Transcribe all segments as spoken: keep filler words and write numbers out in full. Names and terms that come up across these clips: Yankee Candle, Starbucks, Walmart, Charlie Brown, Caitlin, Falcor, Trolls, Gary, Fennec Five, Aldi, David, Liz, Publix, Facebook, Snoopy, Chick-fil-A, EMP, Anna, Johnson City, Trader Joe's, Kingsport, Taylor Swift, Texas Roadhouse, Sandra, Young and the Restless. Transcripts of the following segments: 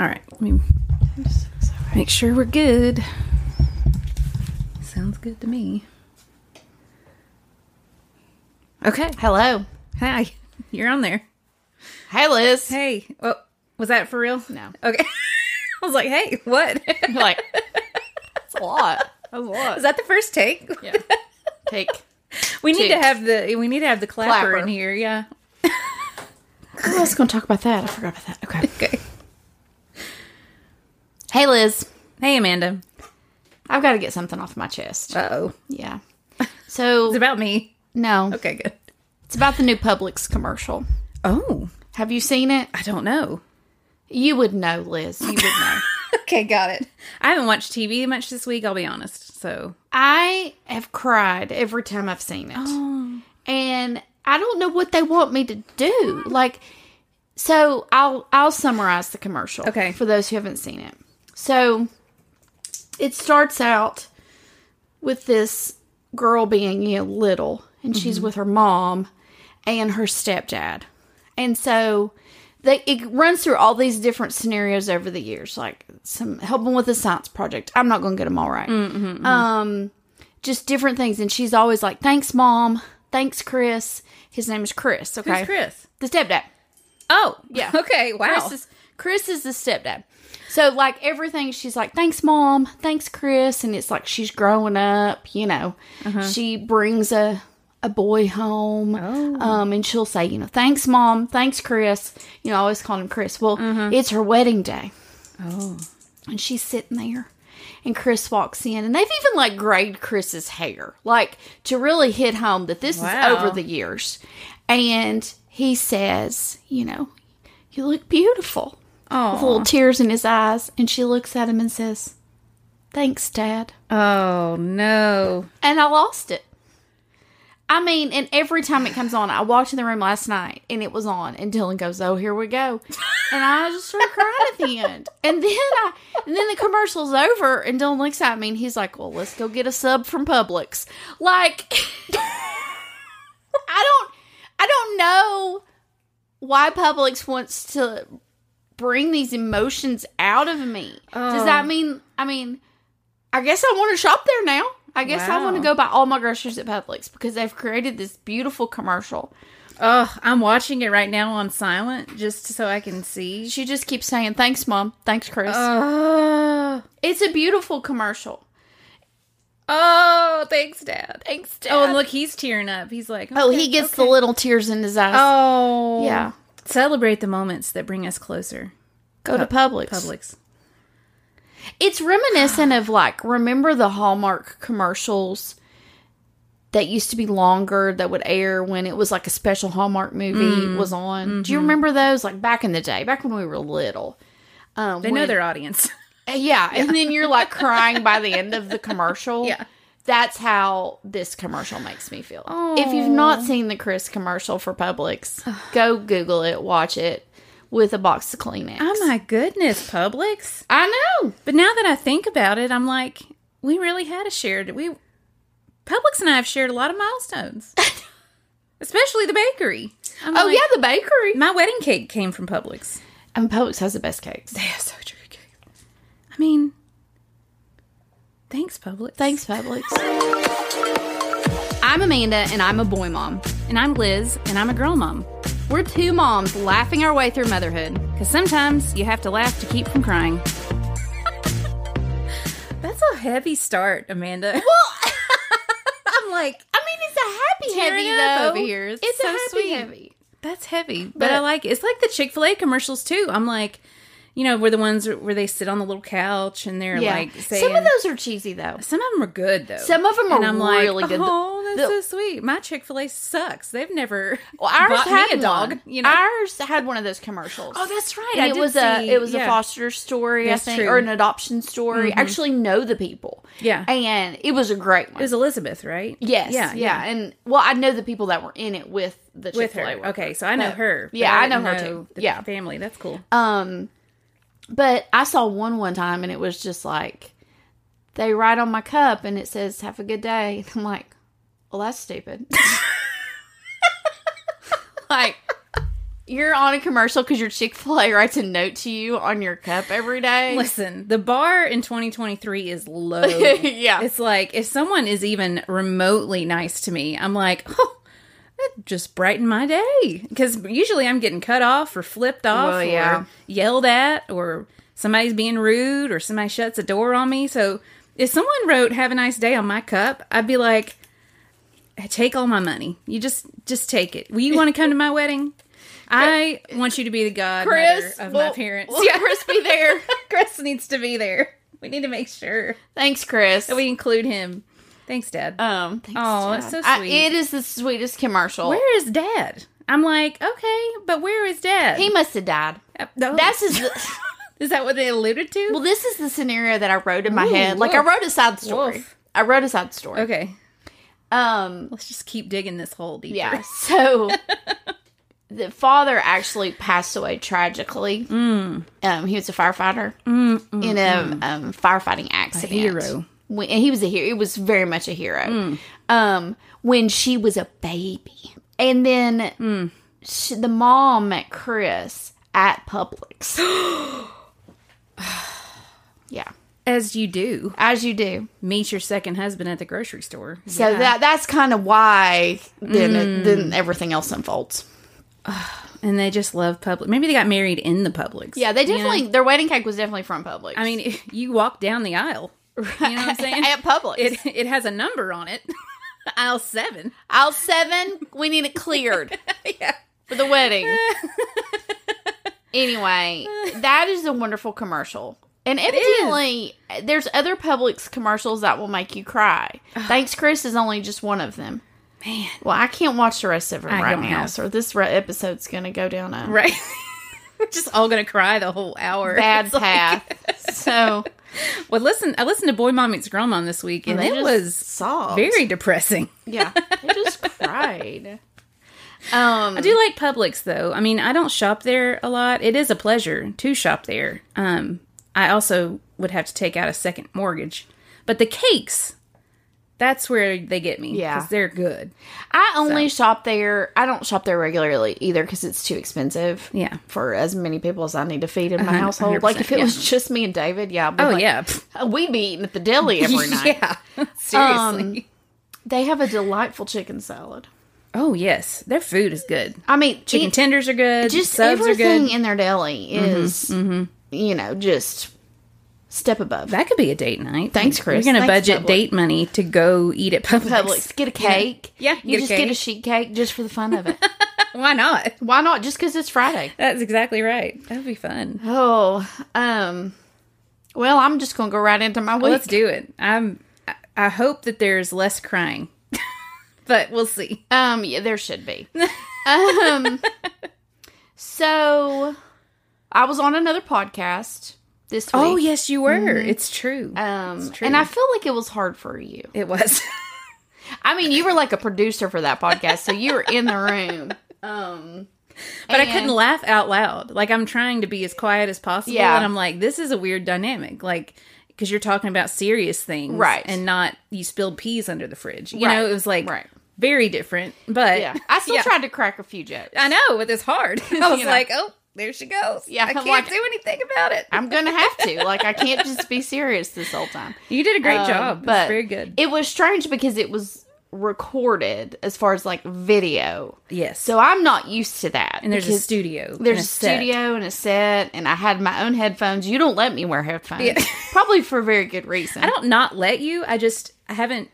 All right, let me just make sure we're good. Sounds good to me. Okay. Hello. Hi. You're on there. Hey, Liz. Hey. Oh, was that for real? No. Okay. I was like, hey, what? Like, that's a lot. That's a lot. Is that the first take? Yeah. Take. We two. need to have the we need to have the clapper, clapper. in here. Yeah. I was going to talk about that. I forgot about that. Okay. Okay. Hey, Liz. Hey, Amanda. I've got to get something off my chest. Uh-oh. Yeah. So it's about me? No. Okay, good. It's about the new Publix commercial. Oh. Have you seen it? I don't know. You would know, Liz. You would know. Okay, got it. I haven't watched T V much this week, I'll be honest. So I have cried every time I've seen it. Oh. And I don't know what they want me to do. Like, so I'll I'll summarize the commercial. Okay. For those who haven't seen it. So it starts out with this girl being, you know, little, and mm-hmm. she's with her mom and her stepdad. And so they it runs through all these different scenarios over the years, like some helping with a science project. I'm not going to get them all right. Mm-hmm, mm-hmm. Um, just different things. And she's always like, thanks, Mom. Thanks, Chris. His name is Chris. Okay. Who's Chris? The stepdad. Oh, yeah. Okay, wow. Chris is, Chris is the stepdad. So, like, everything, she's like, thanks, Mom. Thanks, Chris. And it's like she's growing up, you know. Uh-huh. She brings a, a boy home. Oh. Um, and she'll say, you know, thanks, Mom. Thanks, Chris. You know, I always call him Chris. Well, uh-huh. It's her wedding day. Oh. And she's sitting there. And Chris walks in. And they've even, like, grayed Chris's hair. Like, to really hit home that this wow. is over the years. And he says, you know, you look beautiful. Aww. With little tears in his eyes. And she looks at him and says, thanks, Dad. Oh, no. And I lost it. I mean, and every time it comes on, I walked in the room last night, and it was on. And Dylan goes, oh, here we go. And I just started crying at the end. And then I, and then the commercial's over, and Dylan looks at me, and he's like, well, let's go get a sub from Publix. Like, I don't, I don't know why Publix wants to bring these emotions out of me. Oh. Does that mean, I mean, I guess I want to shop there now. I guess wow. I want to go buy all my groceries at Publix because they've created this beautiful commercial. Oh, I'm watching it right now on silent just so I can see. She just keeps saying, thanks, Mom. Thanks, Chris. Uh, it's a beautiful commercial. Oh, thanks, Dad. Thanks, Dad. Oh, and look, he's tearing up. He's like, okay, oh, he gets okay. the little tears in his eyes. Oh. Yeah. Celebrate the moments that bring us closer. Go Pub- to Publix. Publix. It's reminiscent of, like, remember the Hallmark commercials that used to be longer that would air when it was, like, a special Hallmark movie mm. was on? Mm-hmm. Do you remember those? Like, back in the day, back when we were little. Um, they when, know their audience. Yeah, yeah. And then you're, like, crying by the end of the commercial. Yeah. That's how this commercial makes me feel. Aww. If you've not seen the Chris commercial for Publix, go Google it, watch it, with a box of Kleenex. Oh, my goodness, Publix. I know. But now that I think about it, I'm like, we really had a shared... We, Publix and I have shared a lot of milestones. Especially the bakery. I'm oh, like, yeah, the bakery. My wedding cake came from Publix. And Publix has the best cakes. They have so true cakes. I mean... Thanks, Publix. Thanks, Publix. I'm Amanda, and I'm a boy mom. And I'm Liz, and I'm a girl mom. We're two moms laughing our way through motherhood. Because sometimes you have to laugh to keep from crying. That's a heavy start, Amanda. Well, I'm like... I mean, it's a happy heavy, though. Over here. It's, it's so a happy sweet. heavy. That's heavy, but, but I like it. It's like the Chick-fil-A commercials, too. I'm like... You know, where the ones where they sit on the little couch and they're yeah. like saying... Some of those are cheesy, though. Some of them are good, though. Some of them are I'm really like, good. Oh, that's the, so sweet. My Chick-fil-A sucks. They've never well, ours bought had me a dog. One. You know? Ours had one of those commercials. Oh, that's right. And I it, did was see, a, it was yeah. a foster story, that's I think. True. Or an adoption story. Mm-hmm. Actually know the people. Yeah. And it was a great one. It was Elizabeth, right? Yes. Yeah. yeah. yeah. And, well, I know the people that were in it with the Chick-fil-A. With her. Okay, so I know but, her. Yeah, I, I know her, too. The yeah. family. That's cool. Um... But I saw one one time, and it was just like, they write on my cup, and it says, have a good day. And I'm like, well, that's stupid. Like, you're on a commercial because your Chick-fil-A writes a note to you on your cup every day. Listen, the bar in twenty twenty-three is low. Yeah. It's like, if someone is even remotely nice to me, I'm like, oh, that just brightened my day. Because usually I'm getting cut off or flipped off well, yeah. or yelled at or somebody's being rude or somebody shuts a door on me. So if someone wrote, have a nice day on my cup, I'd be like, take all my money. You just, just take it. Will you want to come to my wedding? I want you to be the godmother of we'll, my parents. Will yeah, Chris be there? Chris needs to be there. We need to make sure. Thanks, Chris. That we include him. Thanks, Dad. Um, thanks, oh, Dad. It's so sweet. I, it is the sweetest commercial. Where is Dad? I'm like, okay, but where is Dad? He must have died. Uh, no. That's his... Is that what they alluded to? Well, this is the scenario that I wrote in my Ooh, head. Wolf. Like, I wrote a side story. Wolf. I wrote a side story. Okay. Um, Let's just keep digging this hole deeper. Yeah, so... The father actually passed away tragically. Mm. Um, he was a firefighter mm, mm, in a mm. um, firefighting accident. A hero. When, and he was a hero. It was very much a hero. Mm. Um, when she was a baby. And then mm. she, the mom met Chris at Publix. Yeah. As you do. As you do. Meet your second husband at the grocery store. So yeah. that that's kind of why then, mm. it, then everything else unfolds. And they just love Publix. Maybe they got married in the Publix. Yeah, they definitely, you know? Their wedding cake was definitely from Publix. I mean, you walk down the aisle. You know what I'm saying? At Publix. It, it has a number on it. Aisle seven. Aisle seven, we need it cleared. Yeah. For the wedding. Anyway, that is a wonderful commercial. And evidently, there's other Publix commercials that will make you cry. Thanks, Chris is only just one of them. Man. Well, I can't watch the rest of it I right now, so this re- episode's going to go down a... Right. We're just all going to cry the whole hour. Bad it's path. Like... So... Well, listen, I listened to Boy Mom Meets Girl Mom this week, and, and it was soft. Very depressing. Yeah. I just cried. Um, I do like Publix, though. I mean, I don't shop there a lot. It is a pleasure to shop there. Um, I also would have to take out a second mortgage. But the cakes... That's where they get me. Yeah. Because they're good. I only so. shop there. I don't shop there regularly either because it's too expensive. Yeah. For as many people as I need to feed in my household. Like, if it yeah. was just me and David, yeah. I'd oh, like, yeah. We'd be eating at the deli every night. Yeah. Seriously. Um, they have a delightful chicken salad. Oh, yes. Their food is good. I mean, chicken it, tenders are good. Just subs everything are good. In their deli is, mm-hmm, mm-hmm. you know, just... Step above. That could be a date night. Thanks, Chris. You're going to budget Publix. Date money to go eat at Publix. Publix. Get a cake. Yeah. yeah you get just a get a sheet cake just for the fun of it. Why not? Why not? Just because it's Friday. That's exactly right. That would be fun. Oh. um, Well, I'm just going to go right into my week. Well, let's do it. I'm, I, I hope that there's less crying. But we'll see. Um. Yeah, there should be. um. So, I was on another podcast. This week. Oh, yes, you were. Mm-hmm. It's true. Um, it's true. And I feel like it was hard for you. It was. I mean, you were like a producer for that podcast, so you were in the room. Um, but I couldn't laugh out loud. Like, I'm trying to be as quiet as possible, yeah. and I'm like, this is a weird dynamic. Like, because you're talking about serious things. Right. And not, you spilled peas under the fridge. You right. know, it was like... Right. Very different, but... Yeah. I still yeah. tried to crack a few jokes. I know, but it's hard. I was like, know. oh. There she goes. Yeah, I can't like, do anything about it. I'm going to have to. Like, I can't just be serious this whole time. You did a great um, job. But it was very good. It was strange because it was recorded as far as, like, video. Yes. So I'm not used to that. And there's a studio. There's a studio set. And a set. And I had my own headphones. You don't let me wear headphones. Yeah. Probably for a very good reason. I don't not let you. I just, I haven't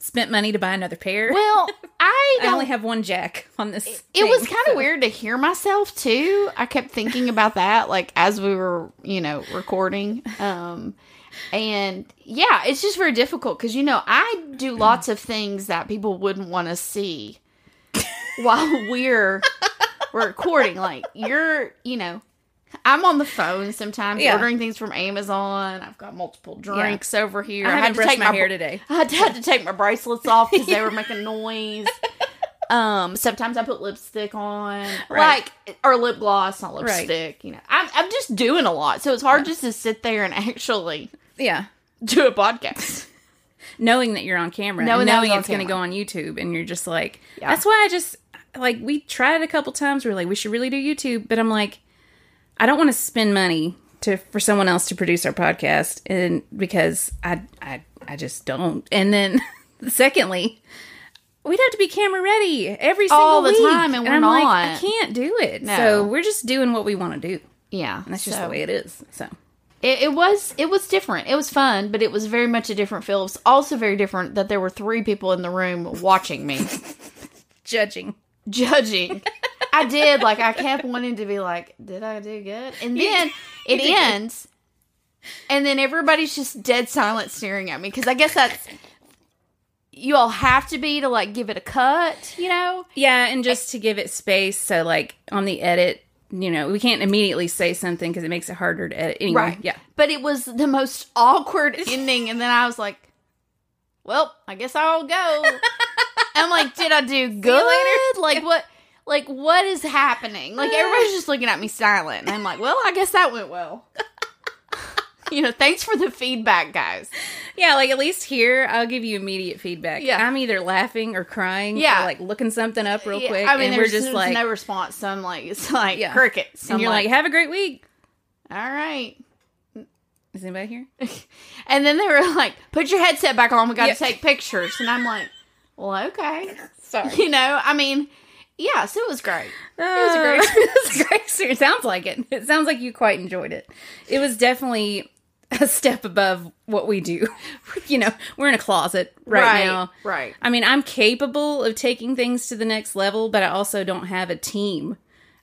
spent money to buy another pair. Well, I, I only have one jack on this. It, it was kind of weird to hear myself too. I kept thinking about that, like as we were, you know, recording. Um, and yeah, it's just very difficult because you know I do lots of things that people wouldn't want to see while we're recording. Like you're, you know, I'm on the phone sometimes yeah. ordering things from Amazon. I've got multiple drinks yeah. over here. I, I had to take my, my hair today. I had to, had to take my bracelets off because yeah. they were making noise. Um, sometimes I put lipstick on, right. like or lip gloss, not lipstick. Right. You know, I'm I'm just doing a lot, so it's hard yeah. just to sit there and actually yeah do a podcast, knowing that you're on camera, knowing, and knowing it's going to go on YouTube, and you're just like yeah. that's why I just. like, we tried a couple times. We were like, we should really do YouTube. But I'm like, I don't want to spend money to for someone else to produce our podcast, and because I I, I just don't. And then, secondly, we'd have to be camera ready every single all the week. time, and we're and I'm not. Like, I can't do it. No. So we're just doing what we want to do. Yeah, and that's so. just the way it is. So it, it was it was different. It was fun, but it was very much a different feel. It was also very different that there were three people in the room watching me, judging, judging. I did like I kept wanting to be like, did I do good? And then it ends, and then everybody's just dead silent, staring at me because I guess that's. You all have to be to, like, give it a cut, you know? Yeah, and just to give it space. So, like, on the edit, you know, we can't immediately say something because it makes it harder to edit. Anyway, right. Yeah. But it was the most awkward ending. And then I was like, well, I guess I'll go. I'm like, did I do good? Like, what? Like, what is happening? Like, everybody's just looking at me silent. And I'm like, well, I guess that went well. You know, thanks for the feedback, guys. Yeah, like, at least here, I'll give you immediate feedback. Yeah. I'm either laughing or crying yeah. or, like, looking something up real yeah. quick. I mean, and there's, we're just there's like, no response. So I'm like, it's like yeah. crickets. And I'm you're like, like, have a great week. All right. Is anybody here? And then they were like, put your headset back on. We got to yeah. take pictures. And I'm like, well, okay. Sorry. You know, I mean... Yeah, so it was great. Uh, it was a great experience. It was a great experience. It sounds like it. It sounds like you quite enjoyed it. It was definitely a step above what we do. You know, we're in a closet right, right now. Right. I mean, I'm capable of taking things to the next level, but I also don't have a team.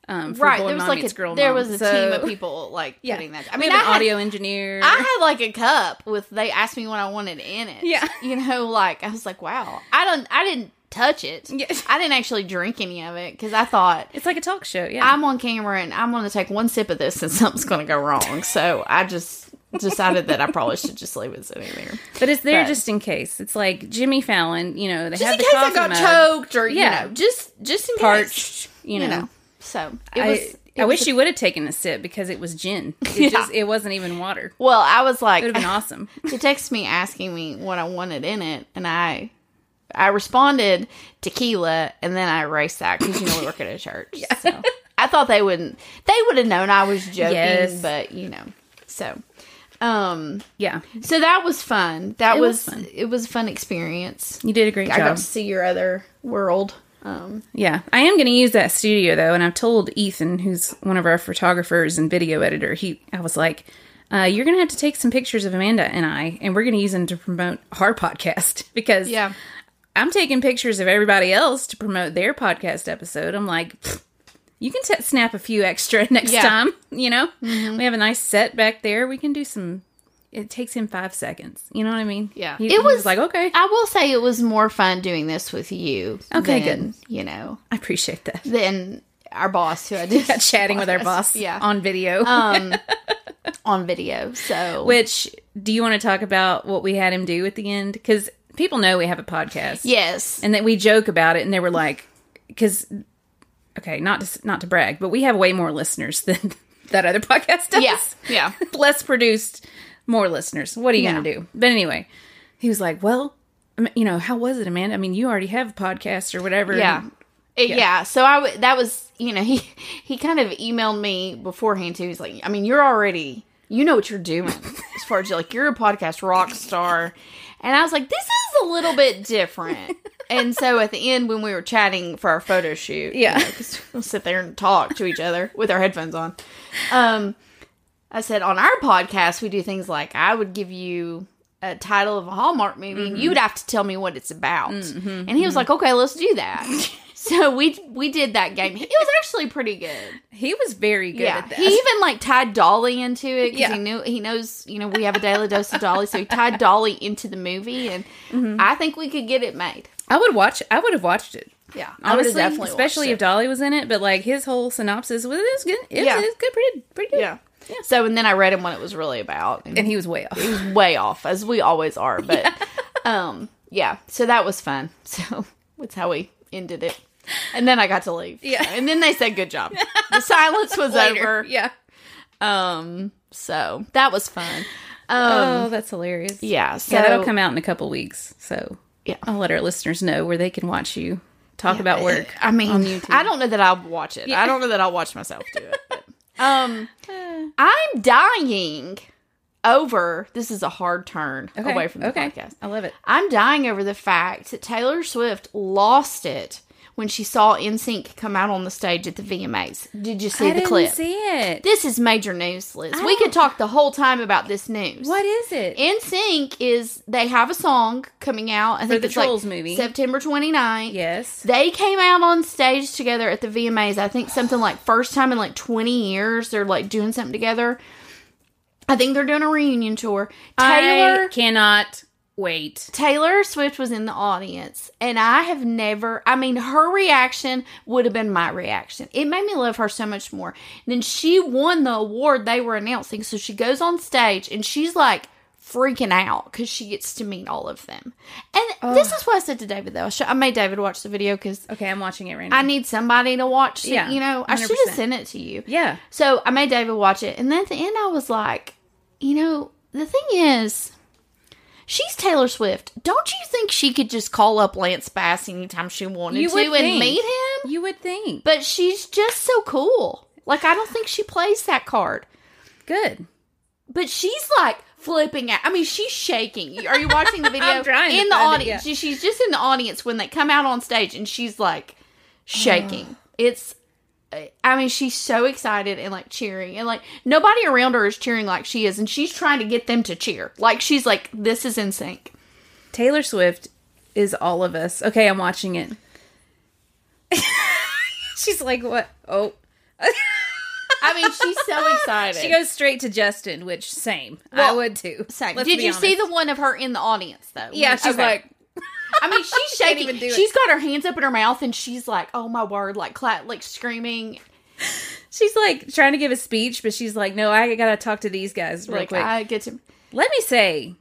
Um, for right. Boy, there was Mom like a girl. There Mom. was a so, team of people like yeah. putting that. I mean, I an had, audio engineer. I had like a cup with. They asked me what I wanted in it. Yeah. You know, like I was like, wow, I don't. I didn't. touch it. Yes. I didn't actually drink any of it because I thought it's like a talk show. Yeah, I'm on camera and I'm going to take one sip of this and something's going to go wrong. So I just decided that I probably should just leave it sitting there. But it's there but, just in case. It's like Jimmy Fallon. You know, they just have in the case I got mug. choked or yeah, you know, just just in parched. Case, you know. You know. So it I, was. It I was wish a- you would have taken a sip because it was gin. It yeah. just it wasn't even water. Well, I was like, it would have been awesome. She texted me asking me what I wanted in it, and I. I responded tequila, and then I erased that because you know we work at a church. Yeah. So I thought they wouldn't. They would have known I was joking, yes. but you know. So, um, yeah. So that was fun. That it was, was fun. It was a fun experience. You did a great I job. I got to see your other world. Um, yeah, I am going to use that studio though, and I've told Ethan, who's one of our photographers and video editor. He, I was like. Uh, you're going to have to take some pictures of Amanda and I, and we're going to use them to promote our podcast because yeah. I'm taking pictures of everybody else to promote their podcast episode. I'm like, you can t- snap a few extra next yeah. time, you know? Mm-hmm. We have a nice set back there. We can do some... It takes him five seconds. You know what I mean? Yeah. He, it was, he was like, okay. I will say it was more fun doing this with you. Okay, than, good. You know. I appreciate that. Than our boss who I did. Yeah, chatting with our boss yeah. on video. Um... on video, so which do you want to talk about what we had him do at the end? Because people know we have a podcast, yes, and that we joke about it. And they were like, "Because okay, not to not to brag, but we have way more listeners than that other podcast does. Yeah, yeah, less produced, more listeners. What are you yeah. gonna do?" But anyway, he was like, "Well, you know, how was it, Amanda? I mean, you already have a podcast or whatever." Yeah. And, Yeah. yeah, so I w- that was, you know, he, he kind of emailed me beforehand, too. He's like, I mean, you're already, you know what you're doing as far as, you're like, you're a podcast rock star. And I was like, this is a little bit different. And so at the end, when we were chatting for our photo shoot, yeah, you know, 'cause we'll sit there and talk to each other with our headphones on. Um, I said, on our podcast, we do things like, I would give you a title of a Hallmark movie, mm-hmm. and you'd have to tell me what it's about. Mm-hmm, and he was mm-hmm. like, okay, let's do that. So we we did that game. It was actually pretty good. He was very good yeah. at that. He even like tied Dolly into it because yeah. he knew he knows you know we have a daily dose of Dolly, so he tied Dolly into the movie, and mm-hmm. I think we could get it made. I would watch. I would have watched it. Yeah, honestly, I definitely especially if it. Dolly was in it. But like his whole synopsis was well, it was good. It was, yeah. it was good. Pretty pretty good. Yeah. yeah. So and then I read him what it was really about, and, and he was way off. He was way off, as we always are. But yeah. um, yeah. So that was fun. So that's how we ended it. And then I got to leave. Yeah. And then they said, good job. The silence was Later. over. Yeah. Um, so that was fun. Um, oh, that's hilarious. Yeah. So yeah, that'll come out in a couple weeks. So yeah. I'll let our listeners know where they can watch you talk yeah, about work. I mean, on YouTube. I don't know that I'll watch it. Yeah. I don't know that I'll watch myself do it. But, um, I'm dying over. This is a hard turn okay. away from the okay. podcast. I love it. I'm dying over the fact that Taylor Swift lost it when she saw N Sync come out on the stage at the V M As. Did you see I the clip? I didn't see it. This is major news, Liz. I we could talk the whole time about this news. What is it? N Sync is, they have a song coming out. I think For the it's Trolls like movie. September twenty-ninth. Yes. They came out on stage together at the V M As. I think something like first time in like twenty years. They're like doing something together. I think they're doing a reunion tour. Taylor I cannot... Wait. Taylor Swift was in the audience, and I have never, I mean, her reaction would have been my reaction. It made me love her so much more. And then she won the award they were announcing, so she goes on stage, and she's like freaking out because she gets to meet all of them. And Ugh. This is what I said to David, though. I, should, I made David watch the video because... Okay, I'm watching it right now. I need somebody to watch it, yeah, you know. one hundred percent. I should have sent it to you. Yeah. So I made David watch it, and then at the end I was like, you know, the thing is... She's Taylor Swift. Don't you think she could just call up Lance Bass anytime she wanted to think. and meet him? You would think. But she's just so cool. Like, I don't think she plays that card. Good. But she's, like, flipping out. I mean, she's shaking. Are you watching the video? I'm trying in to the audience. It, yeah. She's just in the audience when they come out on stage, and she's, like, shaking. Uh. It's... I mean, she's so excited and, like, cheering. And, like, nobody around her is cheering like she is. And she's trying to get them to cheer. Like, she's like, this is N Sync. Taylor Swift is all of us. Okay, I'm watching it. She's like, what? Oh. I mean, she's so excited. She goes straight to Justin, which, same. Well, I would, too. Same. Let's Did you honest. see the one of her in the audience, though? Yeah, she's okay. like... I mean, she's shaking. Can't even do she's it. Got her hands up in her mouth, and she's like, "Oh my word!" Like, cla- like screaming. She's like trying to give a speech, but she's like, "No, I gotta talk to these guys real like, quick." I get to. Let me say,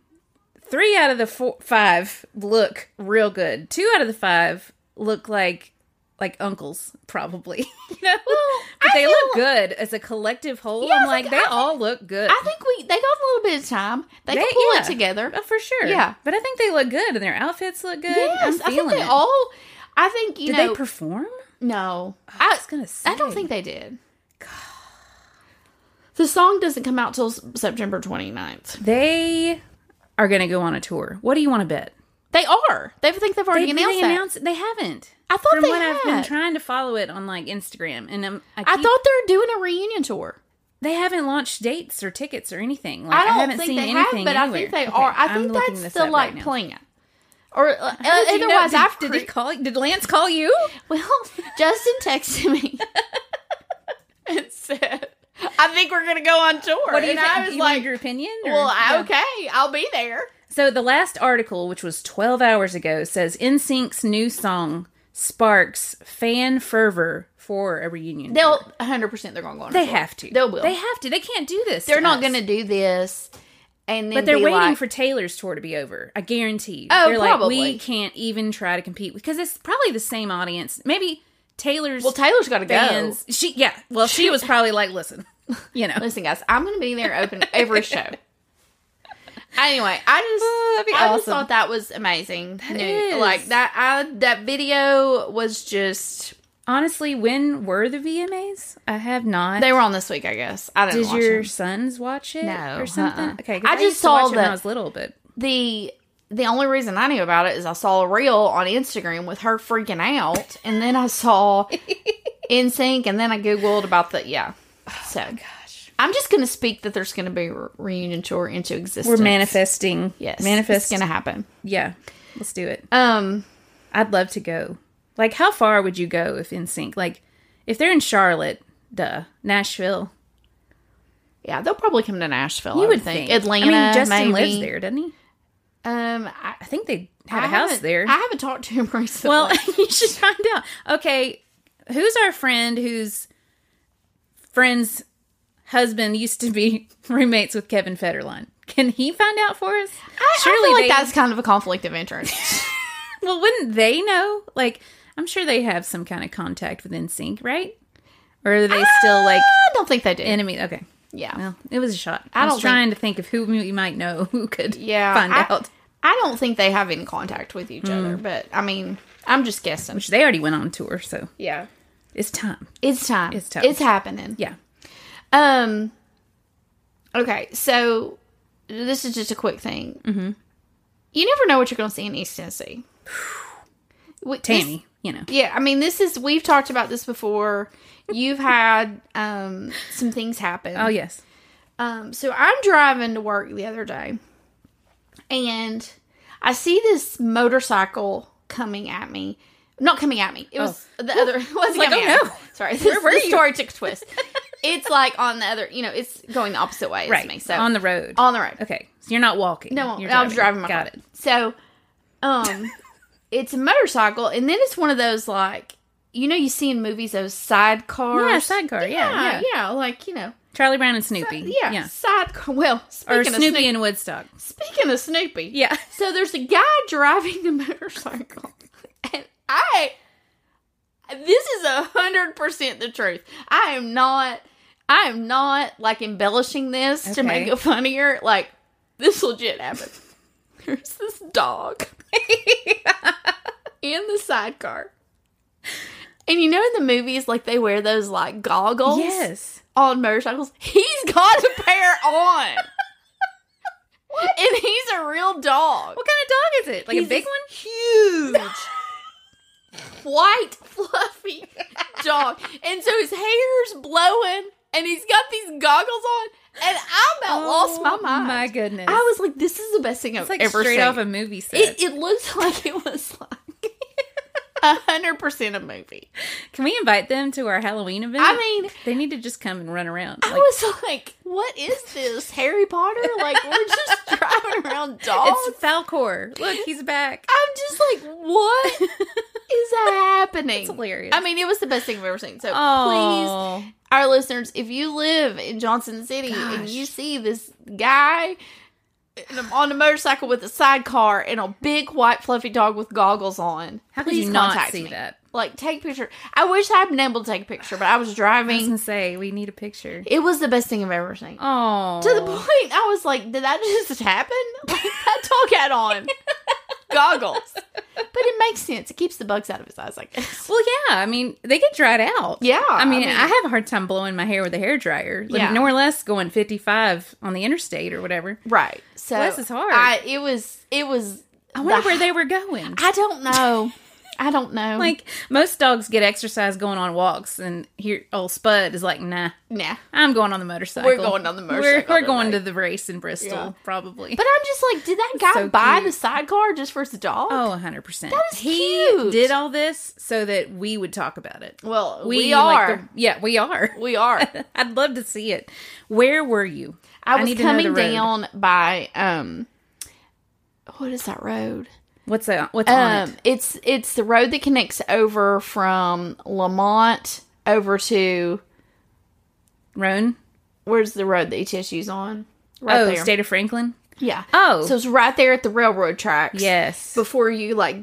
three out of the four, five look real good. Two out of the five look like like uncles, probably. You know, well, but I they look good as a collective whole. Yeah, I'm like, like they I all think, look good. I think we they got a little bit of time. They, they can pull yeah. it together. Oh, for sure. Yeah, but I think they look good, and their outfits look good. Yes, I'm I think they it. all. I think you did know. Did they perform? No, oh, I, I was gonna say. I don't think they did. God. The song doesn't come out till September twenty-ninth. They are gonna go on a tour. What do you want to bet? They are. They think they've already they, announced. They announced that. They haven't. I thought From they what had. I've been trying to follow it on like Instagram, and um, I, keep, I thought they're doing a reunion tour. They haven't launched dates or tickets or anything. Like, I don't I haven't think seen they anything have, but anywhere. I think they okay, are. I think I'm that's the like right plan. Or uh, otherwise, know, did, I've did he call? Did Lance call you? Well, Justin texted me and said, "I think we're going to go on tour." What do you and think? I was you like, "Your opinion?" Or, well, yeah. okay, I'll be there. So the last article, which was twelve hours ago, says N Sync's new song sparks fan fervor for a reunion. They'll one hundred percent they're going to go on. They have to. They will. They have to. They can't do this. They're not going to do this. And then but they're waiting like, for Taylor's tour to be over. I guarantee you. Oh, they're probably. Like, we can't even try to compete because it's probably the same audience. Maybe Taylor's Well, Taylor's got to go. She yeah. Well, she was probably like, "Listen, you know. Listen, guys, I'm going to be there open every show." Anyway, I just oh, that'd be I awesome. just thought that was amazing. That is. Like that I that video was just honestly, when were the V M As? I have not. They were on this week, I guess. I didn't Did watch your them. sons watch it no, or something? Uh-uh. Okay, I, I just used to saw watch it the, when I was little, but the the only reason I knew about it is I saw a reel on Instagram with her freaking out, and then I saw N Sync, and then I googled about the yeah. Oh, so my God. I'm just going to speak that there's going to be a re- reunion tour into existence. We're manifesting. Yes. Manifest. It's going to happen. Yeah. Let's do it. Um, I'd love to go. Like, how far would you go if N Sync? Like, if they're in Charlotte, duh. Nashville. Yeah, they'll probably come to Nashville, You would think. think. Atlanta, I mean, Justin maybe. lives there, doesn't he? Um, I, I think they have I a house there. I haven't talked to him recently. Well, you should find out. Okay, who's our friend who's friends... husband used to be roommates with Kevin Federline. Can he find out for us? I, Surely I feel like they... that's kind of a conflict of interest. Well, wouldn't they know? Like, I'm sure they have some kind of contact with N Sync, right? Or are they I still like? I don't think they do. Enemy. Okay. Yeah. Well, it was a shot. I, I was don't trying think... to think of who you might know who could yeah, find I, out. I don't think they have any contact with each mm. other, but I mean, I'm just guessing. Which they already went on tour, so. Yeah. It's time. It's time. It's time. It's happening. Yeah. Um. Okay, so this is just a quick thing. Mm-hmm. You never know what you're going to see in East Tennessee. With Tammy, you know. Yeah, I mean, this is, we've talked about this before. You've had um, some things happen. Oh, yes. Um, so I'm driving to work the other day, and I see this motorcycle coming at me. Not coming at me. It was oh. the other. It wasn't like, coming oh, at no. me. Sorry, this, this story took a twist. It's like on the other, you know, it's going the opposite way right. as me. So on the road. On the road. Okay. So you're not walking. No, you're no driving. I was driving my car. Got it. So um, it's a motorcycle, and then it's one of those, like, you know, you see in movies those sidecars. Yeah, sidecar. Yeah, yeah. Yeah, like, you know. Charlie Brown and Snoopy. So, yeah, yeah. Sidecar. Well, speaking or Snoopy of Snoopy. and Woodstock. Speaking of Snoopy. Yeah. So there's a guy driving the motorcycle. And I, this is one hundred percent the truth. I am not, I am not, like, embellishing this okay. to make it funnier. Like, this legit happened. There's this dog in the sidecar. And you know in the movies, like, they wear those, like, goggles? Yes. On motorcycles? He's got a pair on. What? And he's a real dog. What kind of dog is it? Like, he's a big one? Huge. White, fluffy dog. And so his hair's blowing, and he's got these goggles on, and I about oh, lost my mind. My goodness. I was like, this is the best thing I've like ever seen. It's straight off a movie set. It, it looks like it was like one hundred percent a movie. Can we invite them to our Halloween event? I mean, they need to just come and run around. Like, I was like, what is this? Harry Potter? Like, we're just driving around dogs? It's Falcor. Look, he's back. I'm just like, what is happening? It's hilarious. I mean, it was the best thing I've ever seen. So Aww. Please, our listeners, if you live in Johnson City Gosh. and you see this guy on a motorcycle with a sidecar and a big white fluffy dog with goggles on, how could you not see me. that? Like, take a picture. I wish I'd been able to take a picture, but I was driving. I was gonna say, we need a picture. It was the best thing I've ever seen. Oh, to the point I was like, did that just happen? Like, that dog had on goggles. But it makes sense. It keeps the bugs out of his eyes, I guess. Well, yeah. I mean, they get dried out. Yeah. I mean, I, mean, I have a hard time blowing my hair with a hairdryer. Like, yeah. No or less going fifty-five on the interstate or whatever. Right. So. Well, this is hard. I, it was, it was. I wonder the, where they were going. I don't know. I don't know. Like, most dogs get exercise going on walks, and here, old Spud is like, nah. Nah. I'm going on the motorcycle. We're going on the motorcycle. We're, we're going to the race in Bristol, yeah. probably. But I'm just like, did that guy so buy cute. the sidecar just for his dog? Oh, one hundred percent. That is he cute. He did all this so that we would talk about it. Well, we, we are. Like the, yeah, we are. We are. I'd love to see it. Where were you? I, I was coming down by, um, what is that road? What's that? What's um, on it? It's it's the road that connects over from Lamont over to Roan. Where's the road that E T S U's on? Right oh, there. State of Franklin. Yeah. Oh, so it's right there at the railroad tracks. Yes. Before you like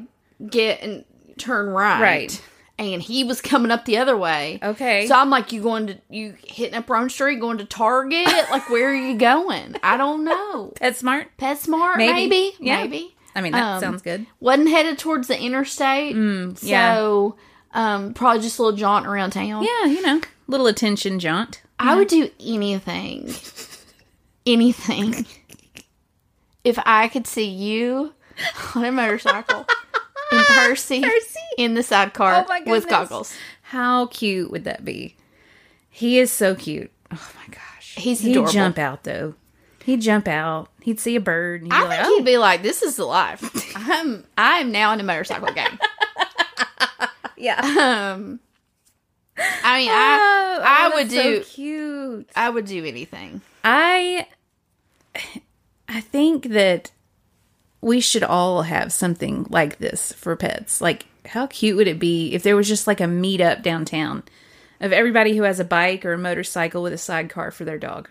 get and turn right. Right. And he was coming up the other way. Okay. So I'm like, you going to, you hitting up Roan Street, going to Target? Like, where are you going? I don't know. PetSmart. PetSmart. Maybe. Maybe. Yeah. Maybe. I mean, that um, sounds good. Wasn't headed towards the interstate. Mm, yeah. So, um, probably just a little jaunt around town. Yeah, you know, little attention jaunt. I know. Would do anything, anything, if I could see you on a motorcycle and Percy, Percy in the sidecar oh with goggles. How cute would that be? He is so cute. Oh, my gosh. He's adorable. He'd jump out, though. He'd jump out. He'd see a bird. And he'd I be think like, oh. he'd be like, "This is the life. I'm. I am now in a motorcycle game." Yeah. Um. I mean, oh, I. I oh, would that's do. So cute. I would do anything. I. I think that we should all have something like this for pets. Like, how cute would it be if there was just like a meetup downtown of everybody who has a bike or a motorcycle with a sidecar for their dog.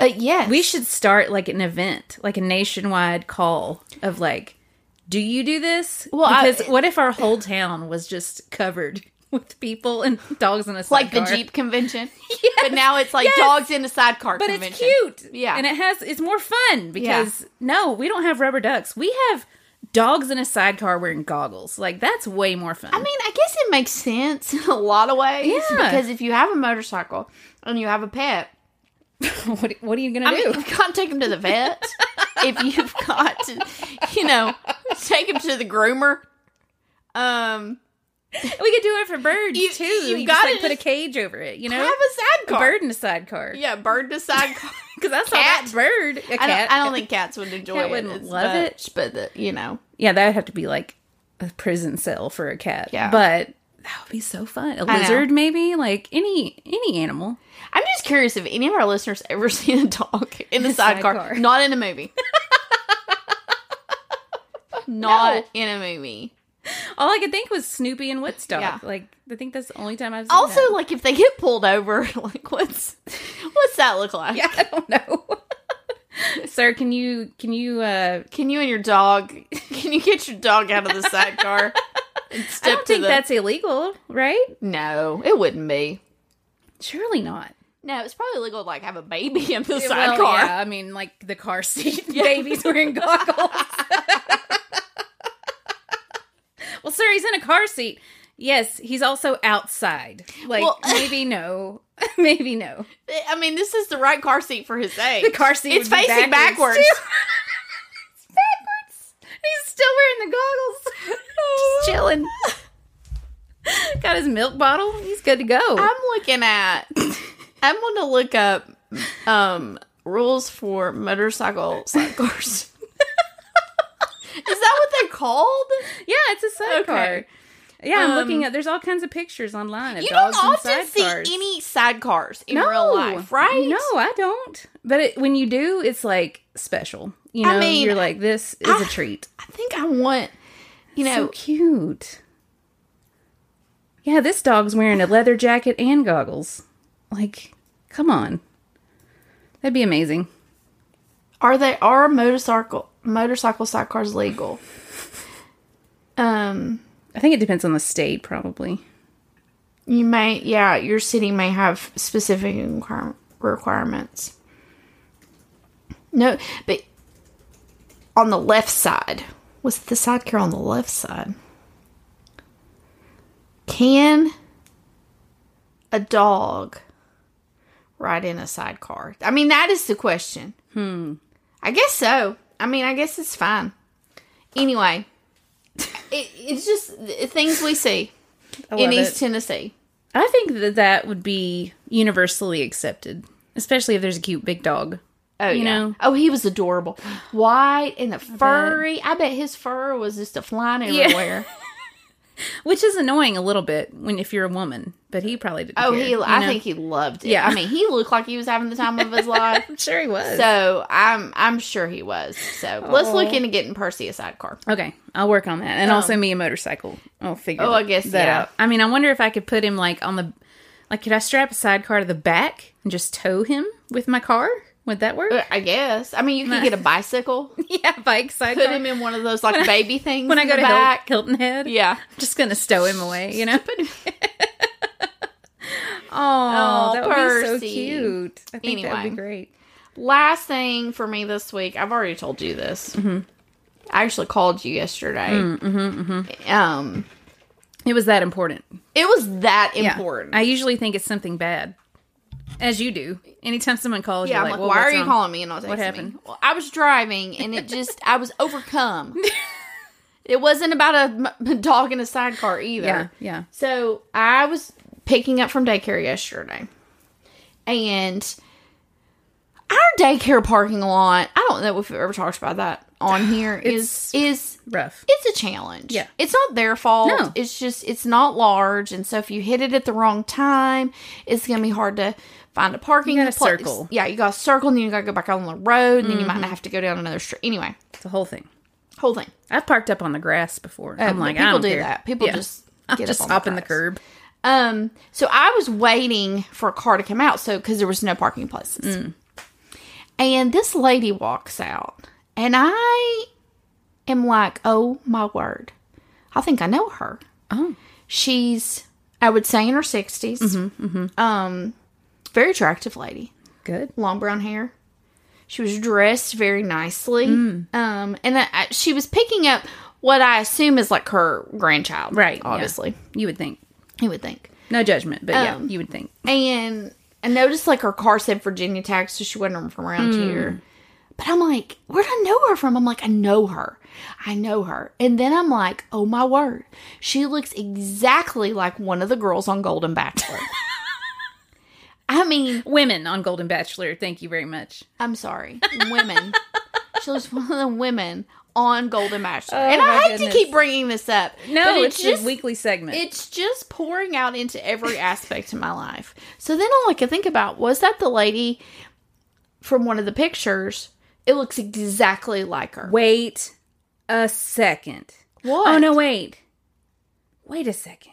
Uh, yes. We should start, like, an event, like a nationwide call of, like, do you do this? Well, Because I, what if our whole town was just covered with people and dogs in a sidecar? Like the Jeep convention? Yes. But now it's, like, yes. dogs in a sidecar but convention. But it's cute. Yeah. And it has, it's more fun because, yeah. no, we don't have rubber ducks. We have dogs in a sidecar wearing goggles. Like, that's way more fun. I mean, I guess it makes sense in a lot of ways. Yeah. Because if you have a motorcycle and you have a pet, what, what are you going to do? I mean, you can't take them to the vet. If you've got to, you know, take them to the groomer. Um... We could do it for birds, you, too. You've you got to like, put a cage over it, you know? Have a sidecar. A bird in a sidecar. Yeah, bird in a sidecar. Because I saw cat. that bird. A cat. I don't, I don't think cats would enjoy cat it. wouldn't love much, it. But, the, you know. Yeah, that would have to be like a prison cell for a cat. Yeah. But that would be so fun. A lizard, maybe? Like, any any animal. I'm just curious if any of our listeners ever seen a dog in, in a sidecar. sidecar. Not in a movie. Not no. in a movie. All I could think was Snoopy and Woodstock. Yeah. Like, I think that's the only time I've seen Also, that. like, if they get pulled over, like, what's what's that look like? Yeah, I don't know. Sir, can you, can you, uh... Can you and your dog, can you get your dog out of the sidecar? And step I don't think the... that's illegal, right? No, it wouldn't be. Surely not. No, it's probably illegal to, like, have a baby in the yeah, sidecar. Well, yeah, I mean, like, the car seat. Yeah. Babies wearing goggles. Well, sir, he's in a car seat. Yes, he's also outside. Like, well, maybe no. Maybe no. I mean, this is the right car seat for his age. The car seat It's facing backwards. backwards. It's backwards. He's still wearing the goggles. Just chilling. Got his milk bottle. He's good to go. I'm looking at... I'm going to look up um, rules for motorcycle sidecars. Is that what they're called? Yeah, it's a sidecar. Okay. Yeah, I'm um, looking at... There's all kinds of pictures online of dogs and sidecars. You don't often see any sidecars in no, real life, right? No, I don't. But it, when you do, it's, like, special. You know, I mean, you're like, this is I, a treat. I think I want, you know... So cute. Yeah, this dog's wearing a leather jacket and goggles. Like, come on. That'd be amazing. Are they... Are motorcycle... Motorcycle sidecars legal? Um, I think it depends on the state, probably. You may, yeah, your city may have specific requir- requirements. No, but on the left side, was the sidecar on the left side? Can a dog ride in a sidecar? I mean, that is the question. Hmm. I guess so. I mean, I guess it's fine. Anyway, it, it's just things we see in East it. Tennessee. I think that that would be universally accepted, especially if there's a cute big dog. Oh, you yeah. know? Oh, he was adorable. White and the furry. I bet, I bet his fur was just a flying everywhere. Yeah. Which is annoying a little bit when if you're a woman, but he probably didn't. Oh, care, he! You know? I think he loved it. Yeah, I mean, he looked like he was having the time of his life. I'm sure he was. So I'm I'm sure he was. So oh. let's look into getting Percy a sidecar. Okay, I'll work on that, and um, also me a motorcycle. I'll figure. Oh, that, I guess that yeah. out. I mean, I wonder if I could put him like on the, like, could I strap a sidecar to the back and just tow him with my car? Would that work? I guess. I mean, you could get a bicycle. Yeah, bike sidecar. Put him in one of those, like, baby things. When I go to Hil- Hilton Head. Yeah. I'm just going to stow him away, you know? Oh, that Percy. would be so cute. I think anyway, that would be great. Last thing for me this week. I've already told you this. Mm-hmm. I actually called you yesterday. Mm-hmm, mm-hmm. Um, It was that important. It was that important. Yeah. I usually think it's something bad. As you do. Anytime someone calls yeah, you, like, I'm like, well, why are you on? calling me and not texting me? What happened? Me? Well, I was driving, and it just, I was overcome. It wasn't about a dog in a sidecar either. Yeah, yeah. So, I was picking up from daycare yesterday, and our daycare parking lot, I don't know if we've ever talked about that on here, is is rough. It's a challenge. Yeah. It's not their fault. No. It's just, it's not large, and so if you hit it at the wrong time, it's going to be hard to... Find a parking place. You gotta circle. Yeah, you gotta circle, and then you gotta go back out on the road, and mm-hmm. then you might not have to go down another street. Anyway. It's a whole thing. Whole thing. I've parked up on the grass before. Uh, I'm like, people I don't do care. that. People yeah. just get just up on hop the in the curb. Um, so I was waiting for a car to come out, so because there was no parking places. Mm. And this lady walks out, and I am like, oh my word. I think I know her. Oh. She's, I would say, in her sixties. Mm-hmm, mm-hmm. Um... Very attractive lady. Good. Long brown hair. She was dressed very nicely. Mm. Um, and I, I, she was picking up what I assume is like her grandchild. Right. Obviously. Yeah. You would think. You would think. No judgment, but um, yeah, you would think. And I noticed like her car said Virginia tag, so she wasn't from around mm. here. But I'm like, where'd I know her from? I'm like, I know her. I know her. And then I'm like, oh my word. She looks exactly like one of the girls on Golden Bachelor. I mean. Women on Golden Bachelor. Thank you very much. I'm sorry. Women. She looks one of the women on Golden Bachelor. Oh, and I hate goodness. to keep bringing this up. No, it's, it's just a weekly segment. It's just pouring out into every aspect of my life. So then all I could think about, was that the lady from one of the pictures? It looks exactly like her. Wait a second. What? Oh, no, wait. Wait a second.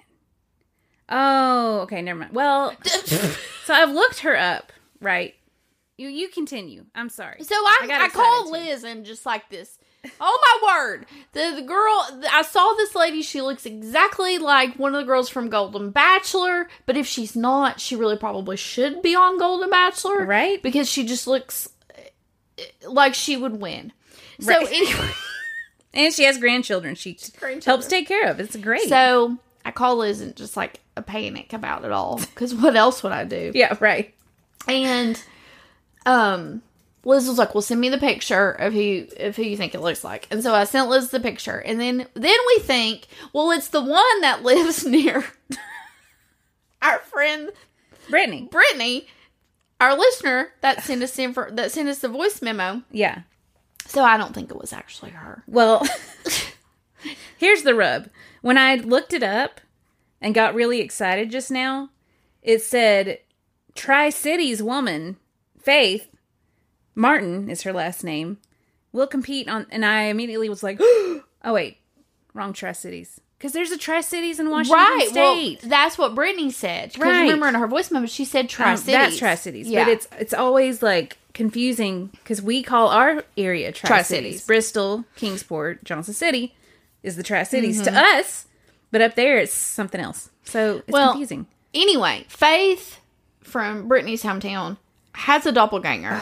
Oh, okay, never mind. Well, so I've looked her up, right? You you continue. I'm sorry. So I, I, I call Liz and just like this. Oh, my word. The, the girl, I saw this lady. She looks exactly like one of the girls from Golden Bachelor. But if she's not, she really probably should be on Golden Bachelor. Right. Because she just looks like she would win. So right. Anyway. And she has grandchildren. She grandchildren. helps take care of. It's great. So I call Liz and just like a panic about it all. Because what else would I do? Yeah, right. And um... Liz was like, well, send me the picture of who of who you think it looks like. And so I sent Liz the picture. And then, then we think, well, it's the one that lives near our friend Brittany. Brittany, our listener that sent us in for, that sent us the voice memo. Yeah. So I don't think it was actually her. Well, here's the rub. When I looked it up and got really excited just now, it said Tri-Cities woman, Faith Martin is her last name, will compete on, and I immediately was like, oh, wait, wrong Tri-Cities. Because there's a Tri-Cities in Washington right. State. Well, that's what Brittany said. Because right. remember in her voice memo, she said Tri-Cities. Um, that's Tri-Cities. Yeah. But it's it's always, like, confusing because we call our area Tri-Cities. Tri-Cities. Bristol, Kingsport, Johnson City is the Tri-Cities mm-hmm. to us. But up there, it's something else. So it's well, confusing. Anyway, Faith from Brittany's hometown has a doppelganger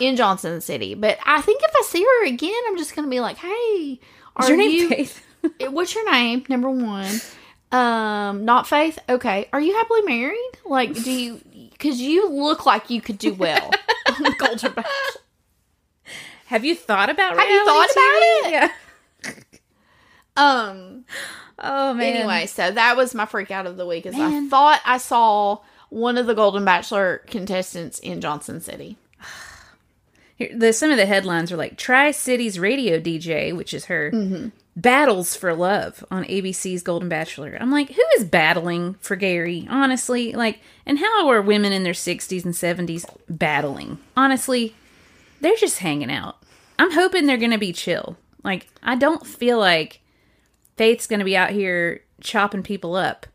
in Johnson City. But I think if I see her again, I'm just going to be like, hey, are Is your name you, Faith? What's your name, number one? Um, not Faith? Okay. Are you happily married? Like, do you, because you look like you could do well on the Golden Bachelor. Have you thought about reality Have you thought about T V? It? Yeah. um. Oh, man. Anyway, so that was my freak out of the week. Is man. I thought I saw one of the Golden Bachelor contestants in Johnson City. Here, the, some of the headlines are like, Tri-Cities radio D J, which is her, mm-hmm. battles for love on A B C's Golden Bachelor. I'm like, who is battling for Gary? Honestly, like, and how are women in their sixties and seventies battling? Honestly, they're just hanging out. I'm hoping they're going to be chill. Like, I don't feel like Faith's going to be out here chopping people up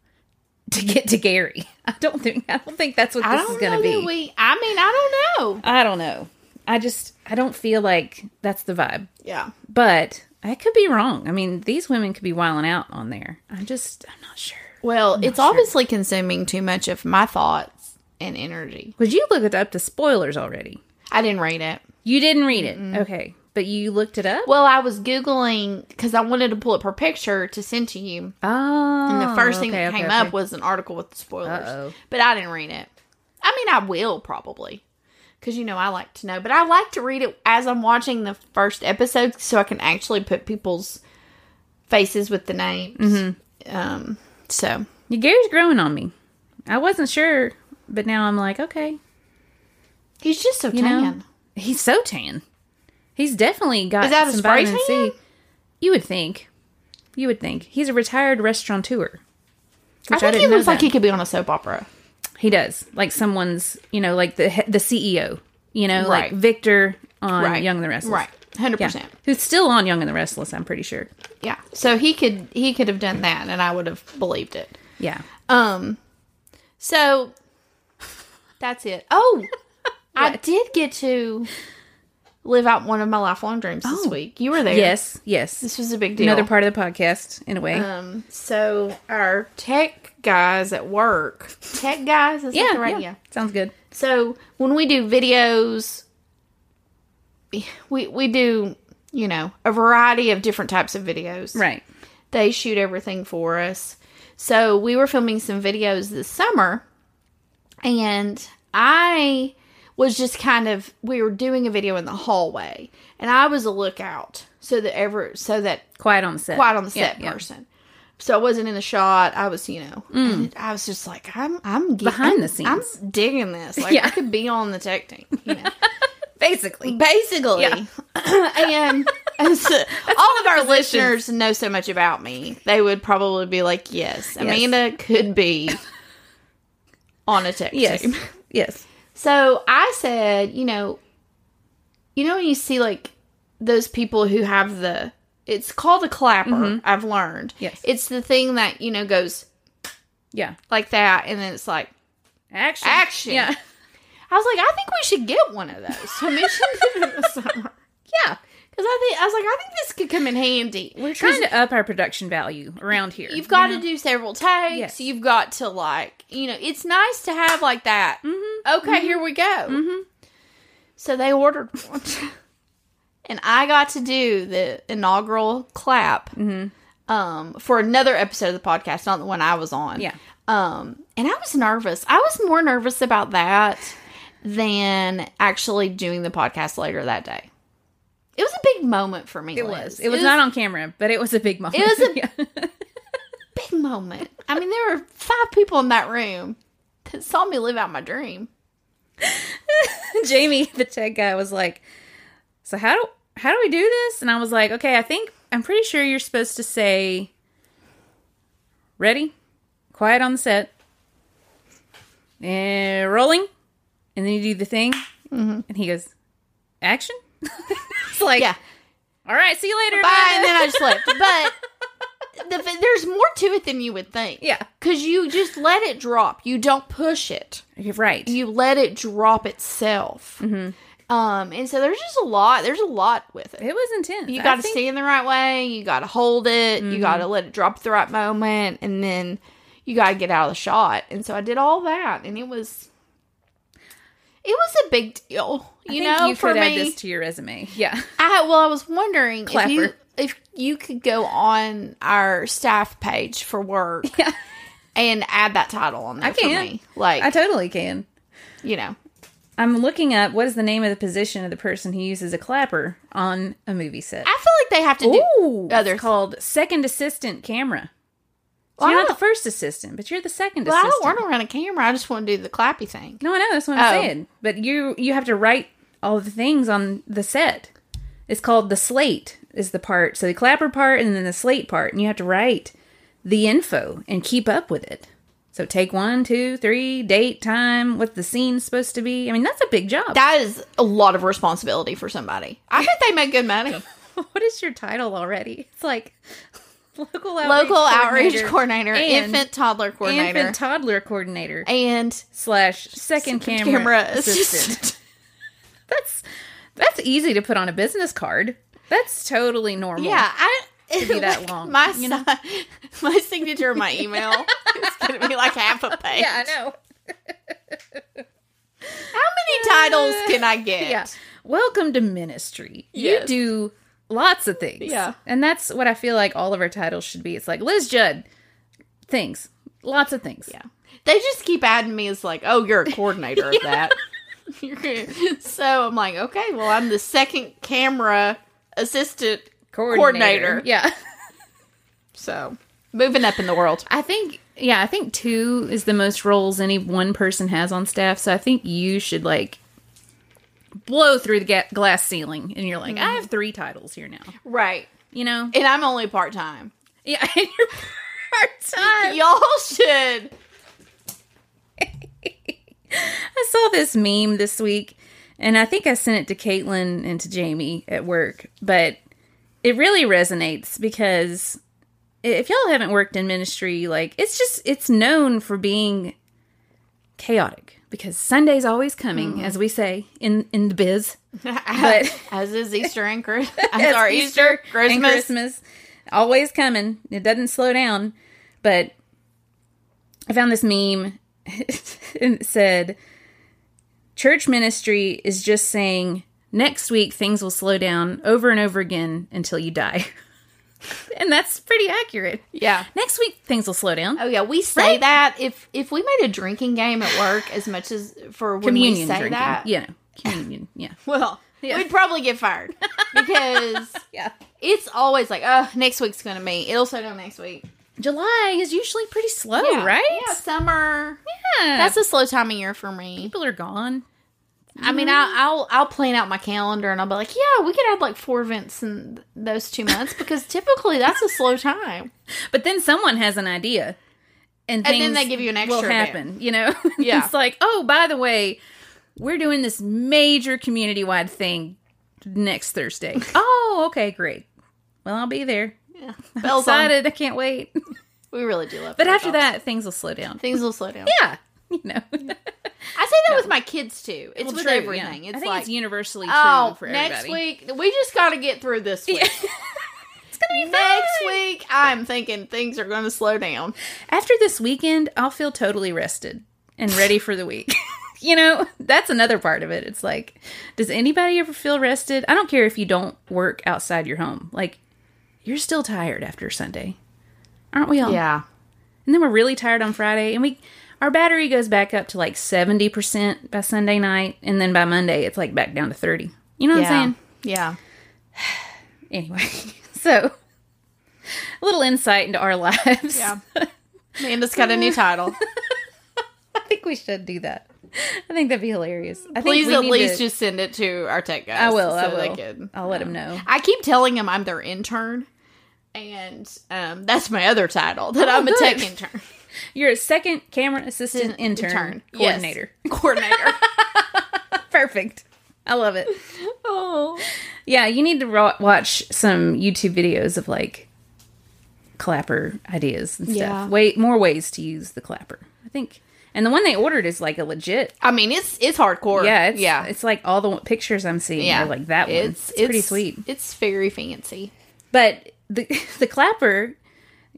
to get to Gary. I don't think I don't think that's what this is going to be. We, I mean, I don't know. I don't know. I just I don't feel like that's the vibe. Yeah. But I could be wrong. I mean, these women could be wilding out on there. I'm just I'm not sure. Well, not it's sure. obviously consuming too much of my thoughts and energy. Because you looked up the spoilers already. I didn't read it. You didn't read it. Mm-mm. Okay. But you looked it up? Well, I was Googling because I wanted to pull up her picture to send to you. Oh. And the first thing okay, that okay, came okay. up was an article with the spoilers. Uh-oh. But I didn't read it. I mean, I will probably. Because, you know, I like to know. But I like to read it as I'm watching the first episode so I can actually put people's faces with the names. Mm-hmm. Um, so. Your Gary's growing on me. I wasn't sure. But now I'm like, okay. He's just so you tan. Know? He's so tan. He's definitely got Is that some vitamin C. You would think. You would think. He's a retired restaurateur. I think I he looks like he could be on a soap opera. He does. Like someone's, you know, like the the C E O. You know, right. like Victor on right. Young and the Restless. Right. one hundred percent. Yeah. Who's still on Young and the Restless, I'm pretty sure. Yeah. So he could he could have done that and I would have believed it. Yeah. Um. So, that's it. Oh, I did get to live out one of my lifelong dreams oh, this week. You were there. Yes, yes. This was a big deal. Another part of the podcast, in a way. Um, so, our tech guys at work. Tech guys? Is yeah, that the right? Yeah. yeah. Sounds good. So, when we do videos, we we do you know, a variety of different types of videos. Right. They shoot everything for us. So we were filming some videos this summer, and I was just kind of, we were doing a video in the hallway, and I was a lookout, so that ever, so that quiet on the set, quiet on the set yeah, person. Yeah. So I wasn't in the shot. I was, you know, mm. I was just like, I'm, I'm getting, behind I'm, the scenes. I'm digging this. Like yeah. I could be on the tech team, you know. Basically. Basically. Yeah. and, and so all of our position. listeners know so much about me. They would probably be like, yes, yes. Amanda could be on a tech yes. team. Yes. So I said, you know, you know when you see, like, those people who have the, it's called a clapper, mm-hmm. I've learned. Yes. It's the thing that, you know, goes, yeah, like that, and then it's like, action. Action. Yeah. I was like, I think we should get one of those. So we should do it this summer. Yeah. Because I think I was like, I think this could come in handy. We're trying to up our production value around here. You've got you to know? do several takes. Yes. You've got to, like, you know, it's nice to have like that. Mm-hmm. Okay, mm-hmm. here we go. Mm-hmm. So they ordered one. And I got to do the inaugural clap mm-hmm. um, for another episode of the podcast, not the one I was on. Yeah. Um, and I was nervous. I was more nervous about that than actually doing the podcast later that day. It was a big moment for me. It Liz. was. It, it was, was not on camera, but it was a big moment. It was a yeah. big moment. I mean, there were five people in that room that saw me live out my dream. Jamie, the tech guy, was like, so how do how do we do this? And I was like, okay, I think, I'm pretty sure you're supposed to say, ready, quiet on the set, and rolling, and then you do the thing, mm-hmm. and he goes, action? It's like, yeah. All right, see you later. Bye, and then I just left. But the, there's more to it than you would think. Yeah. Because you just let it drop. You don't push it. You're right. You let it drop itself. Mm-hmm. Um, and so there's just a lot. There's a lot with it. It was intense. You got to think... stay in the right way. You got to hold it. Mm-hmm. You got to let it drop at the right moment. And then you got to get out of the shot. And so I did all that. And it was... It was a big deal, you I think know. You for could me. add this to your resume, yeah. I well, I was wondering Clapper. if you if you could go on our staff page for work, yeah. and add that title on there. I can, for me. like I totally can. You know, I'm looking up what is the name of the position of the person who uses a clapper on a movie set. I feel like they have to Ooh, do others. It's called second assistant camera. So well, you're not the first assistant, but you're the second well, assistant. Well, I don't want to run a camera. I just want to do the clappy thing. No, I know. That's what I'm oh. saying. But you you have to write all the things on the set. It's called the slate is the part. So the clapper part and then the slate part. And you have to write the info and keep up with it. So take one, two, three, date, time, what the scene's supposed to be. I mean, that's a big job. That is a lot of responsibility for somebody. I bet they make good money. What is your title already? It's like... Local outreach Local coordinator, outreach coordinator infant toddler coordinator, infant toddler coordinator, and slash second, second camera, camera assistant. assistant. That's that's easy to put on a business card. That's totally normal. Yeah, I to be that like long. My you know? my signature, my email is going to be like half a page. Yeah, I know. How many titles uh, can I get? Yeah. Welcome to ministry. Yes. You do. Lots of things. Yeah. And that's what I feel like all of our titles should be. It's like, Liz Judd, things. Lots of things. Yeah. They just keep adding me as like, oh, you're a coordinator of that. So I'm like, okay, well, I'm the second camera assistant coordinator. coordinator. Yeah. So, moving up in the world. I think, yeah, I think two is the most roles any one person has on staff. So I think you should, like... blow through the ga- glass ceiling and you're like, mm-hmm. I have three titles here now. Right. You know? And I'm only part-time. Yeah, and you're part-time. Y'all should. I saw this meme this week, and I think I sent it to Caitlin and to Jamie at work, but it really resonates because if y'all haven't worked in ministry, like, it's just, it's known for being chaotic. Because Sunday's always coming, mm. as we say, in, in the biz. But, as is Easter and Christmas. As our Easter, Christmas. And Christmas. Always coming. It doesn't slow down. But I found this meme. And it said, church ministry is just saying, Next week, things will slow down over and over again until you die. And that's pretty accurate. Yeah. Next week, things will slow down. Oh, yeah. We say right? that. If if we made a drinking game at work, as much as for when communion we say drinking. That. Yeah. No. Communion. Yeah. Well, yeah. We'd probably get fired. Because yeah. It's always like, oh, next week's going to be. It'll slow down next week. July is usually pretty slow, yeah. right? Yeah. Summer. Yeah. That's a slow time of year for me. People are gone. I mean, I'll, I'll I'll plan out my calendar and I'll be like, yeah, we could have like four events in those two months because typically that's a slow time. But then someone has an idea, and, and then they give you an extra. Will happen, event. You know? Yeah, it's like, oh, by the way, we're doing this major community-wide thing next Thursday. Oh, okay, great. Well, I'll be there. Yeah, I'm excited. On. I can't wait. We really do love. But after jobs. That, things will slow down. Things will slow down. Yeah. You know, I say that no. with my kids too. It's well, with true, everything. Yeah. It's I think like it's universally true oh, for everybody. Next week, we just got to get through this week. It's gonna be next fun. Week. I'm thinking things are going to slow down. After this weekend, I'll feel totally rested and ready for the week. You know, that's another part of it. It's like, does anybody ever feel rested? I don't care if you don't work outside your home. Like, you're still tired after Sunday, aren't we all? Yeah. And then we're really tired on Friday, and we. Our battery goes back up to like seventy percent by Sunday night, and then by Monday it's like back down to thirty. You know what yeah. I'm saying? Yeah. Anyway, so a little insight into our lives. Yeah. Amanda's got a new title. I think we should do that. I think that'd be hilarious. I Please think we at need least to... just send it to our tech guys. I will. So I will. They could, I'll let um, them know. I keep telling them I'm their intern, and um, that's my other title, that oh, I'm good. A tech intern. You're a second camera assistant intern, intern. coordinator. Yes. Coordinator. Perfect. I love it. Oh. Yeah, you need to ro- watch some YouTube videos of like clapper ideas and stuff. Yeah. Way more ways to use the clapper, I think. And the one they ordered is like a legit. I mean, it's it's hardcore. Yeah, it's, yeah. It's like all the pictures I'm seeing yeah. are like that one. It's, it's, it's pretty sweet. It's very fancy. But the the clapper.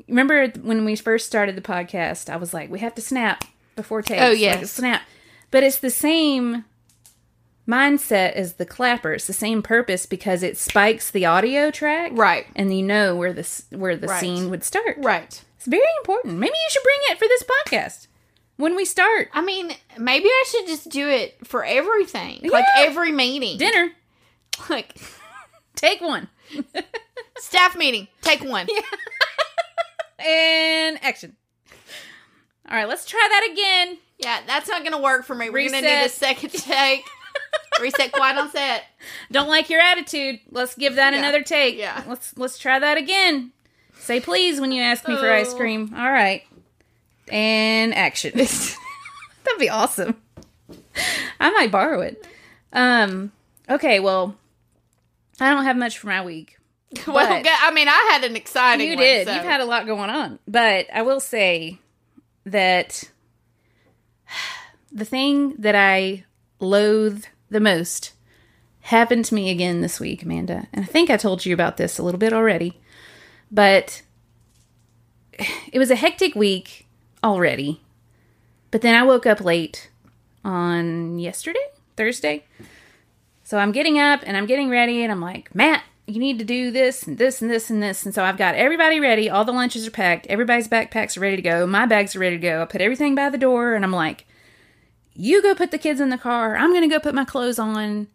Remember when we first started the podcast, I was like, we have to snap before text. Oh, yes. Like, snap. But it's the same mindset as the clapper. It's the same purpose because it spikes the audio track. Right. And you know where the, where the right. scene would start. Right. It's very important. Maybe you should bring it for this podcast when we start. I mean, maybe I should just do it for everything. Yeah. Like every meeting. Dinner. Like, take one. Staff meeting. Take one. Yeah. And action. All right, let's try that again. Yeah, that's not going to work for me. We're going to do the second take. Reset, quiet on set. Don't like your attitude. Let's give that yeah. another take. Yeah. Let's let's try that again. Say please when you ask me oh. for ice cream. All right. And action. That'd be awesome. I might borrow it. Um. Okay, well, I don't have much for my week. Well, but I mean, I had an exciting you one. You did. So. You've had a lot going on. But I will say that the thing that I loathe the most happened to me again this week, Amanda. And I think I told you about this a little bit already. But it was a hectic week already. But then I woke up late on yesterday, Thursday. So I'm getting up and I'm getting ready and I'm like, Matt. You need to do this and this and this and this. And so I've got everybody ready. All the lunches are packed. Everybody's backpacks are ready to go. My bags are ready to go. I put everything by the door. And I'm like, you go put the kids in the car. I'm going to go put my clothes on.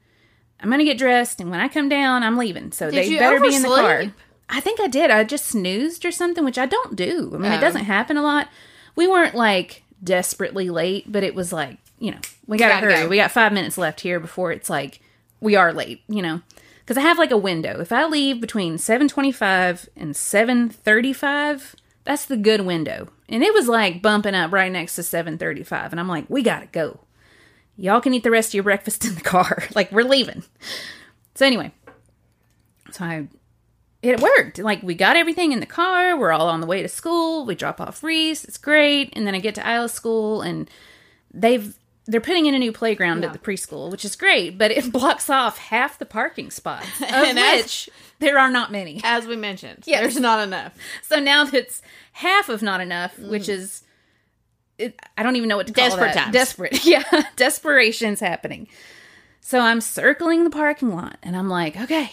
I'm going to get dressed. And when I come down, I'm leaving. So did they better oversleep? Be in the car. I think I did. I just snoozed or something, which I don't do. I mean, oh. It doesn't happen a lot. We weren't like desperately late, but it was like, you know, we got to hurry. Go. We got five minutes left here before it's like, we are late, you know. Because I have, like, a window. If I leave between seven twenty-five and seven thirty-five, that's the good window. And it was, like, bumping up right next to seven thirty-five. And I'm like, we gotta go. Y'all can eat the rest of your breakfast in the car. Like, we're leaving. So, anyway. So, I... It worked. Like, we got everything in the car. We're all on the way to school. We drop off Reese. It's great. And then I get to Isla school. And they've... They're putting in a new playground yeah. at the preschool, which is great, but it blocks off half the parking spots, of and which as, there are not many. As we mentioned, yes. There's not enough. So now that's half of not enough, mm. which is, it, I don't even know what to call Desperate that. Times. Desperate. Yeah. Desperation's happening. So I'm circling the parking lot and I'm like, okay,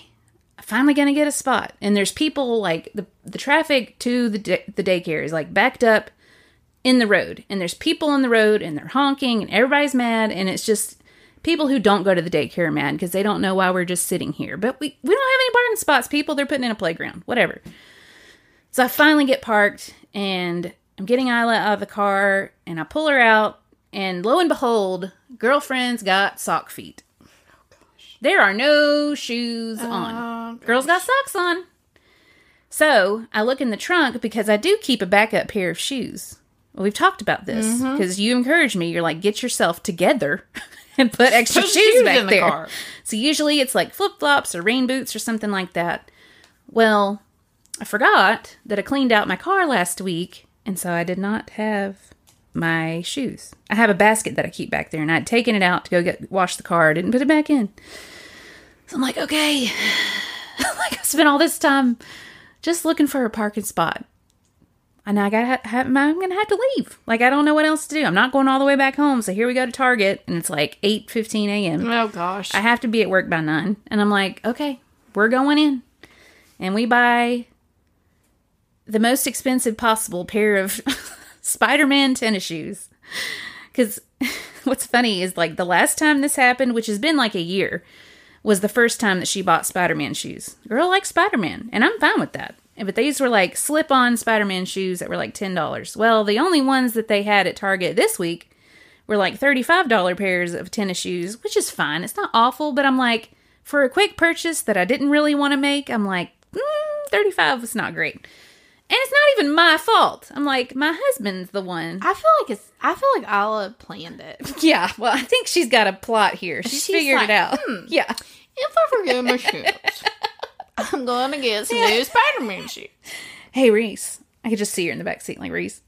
I'm finally going to get a spot. And there's people like the, the traffic to the day, the daycare is like backed up in the road, and there's people in the road and they're honking and everybody's mad. And it's just people who don't go to the daycare are mad because they don't know why we're just sitting here. But we, we don't have any parking spots, people. They're putting in a playground, whatever. So I finally get parked and I'm getting Isla out of the car and I pull her out, and lo and behold, girlfriend's got sock feet. Oh, gosh. There are no shoes oh, on. Gosh. Girl's got socks on. So I look in the trunk because I do keep a backup pair of shoes. Well, we've talked about this because mm-hmm. you encouraged me. You're like, get yourself together and put extra put shoes, shoes back in the there. Car. So usually it's like flip-flops or rain boots or something like that. Well, I forgot that I cleaned out my car last week, and so I did not have my shoes. I have a basket that I keep back there, and I'd taken it out to go get wash the car. I didn't put it back in. So I'm like, okay. Like, I spent all this time just looking for a parking spot. And I got, I'm going to have to leave. Like, I don't know what else to do. I'm not going all the way back home. So here we go to Target, and it's like eight fifteen a.m. Oh, gosh. I have to be at work by nine. And I'm like, okay, we're going in. And we buy the most expensive possible pair of Spider-Man tennis shoes. Because what's funny is, like, the last time this happened, which has been like a year, was the first time that she bought Spider-Man shoes. Girl likes Spider-Man, and I'm fine with that. But these were like slip-on Spider-Man shoes that were like ten dollars. Well, the only ones that they had at Target this week were like thirty-five dollars pairs of tennis shoes, which is fine. It's not awful, but I'm like, for a quick purchase that I didn't really want to make, I'm like, mm, thirty-five was not great. And it's not even my fault. I'm like, my husband's the one. I feel like it's. I feel like Isla planned it. Yeah, well, I think she's got a plot here. She's, she's figured like, it out. Hmm, yeah. If I forget my shoes, I'm going to get some new Spider-Man shoes. Hey, Reese. I could just see her in the back seat like, Reese,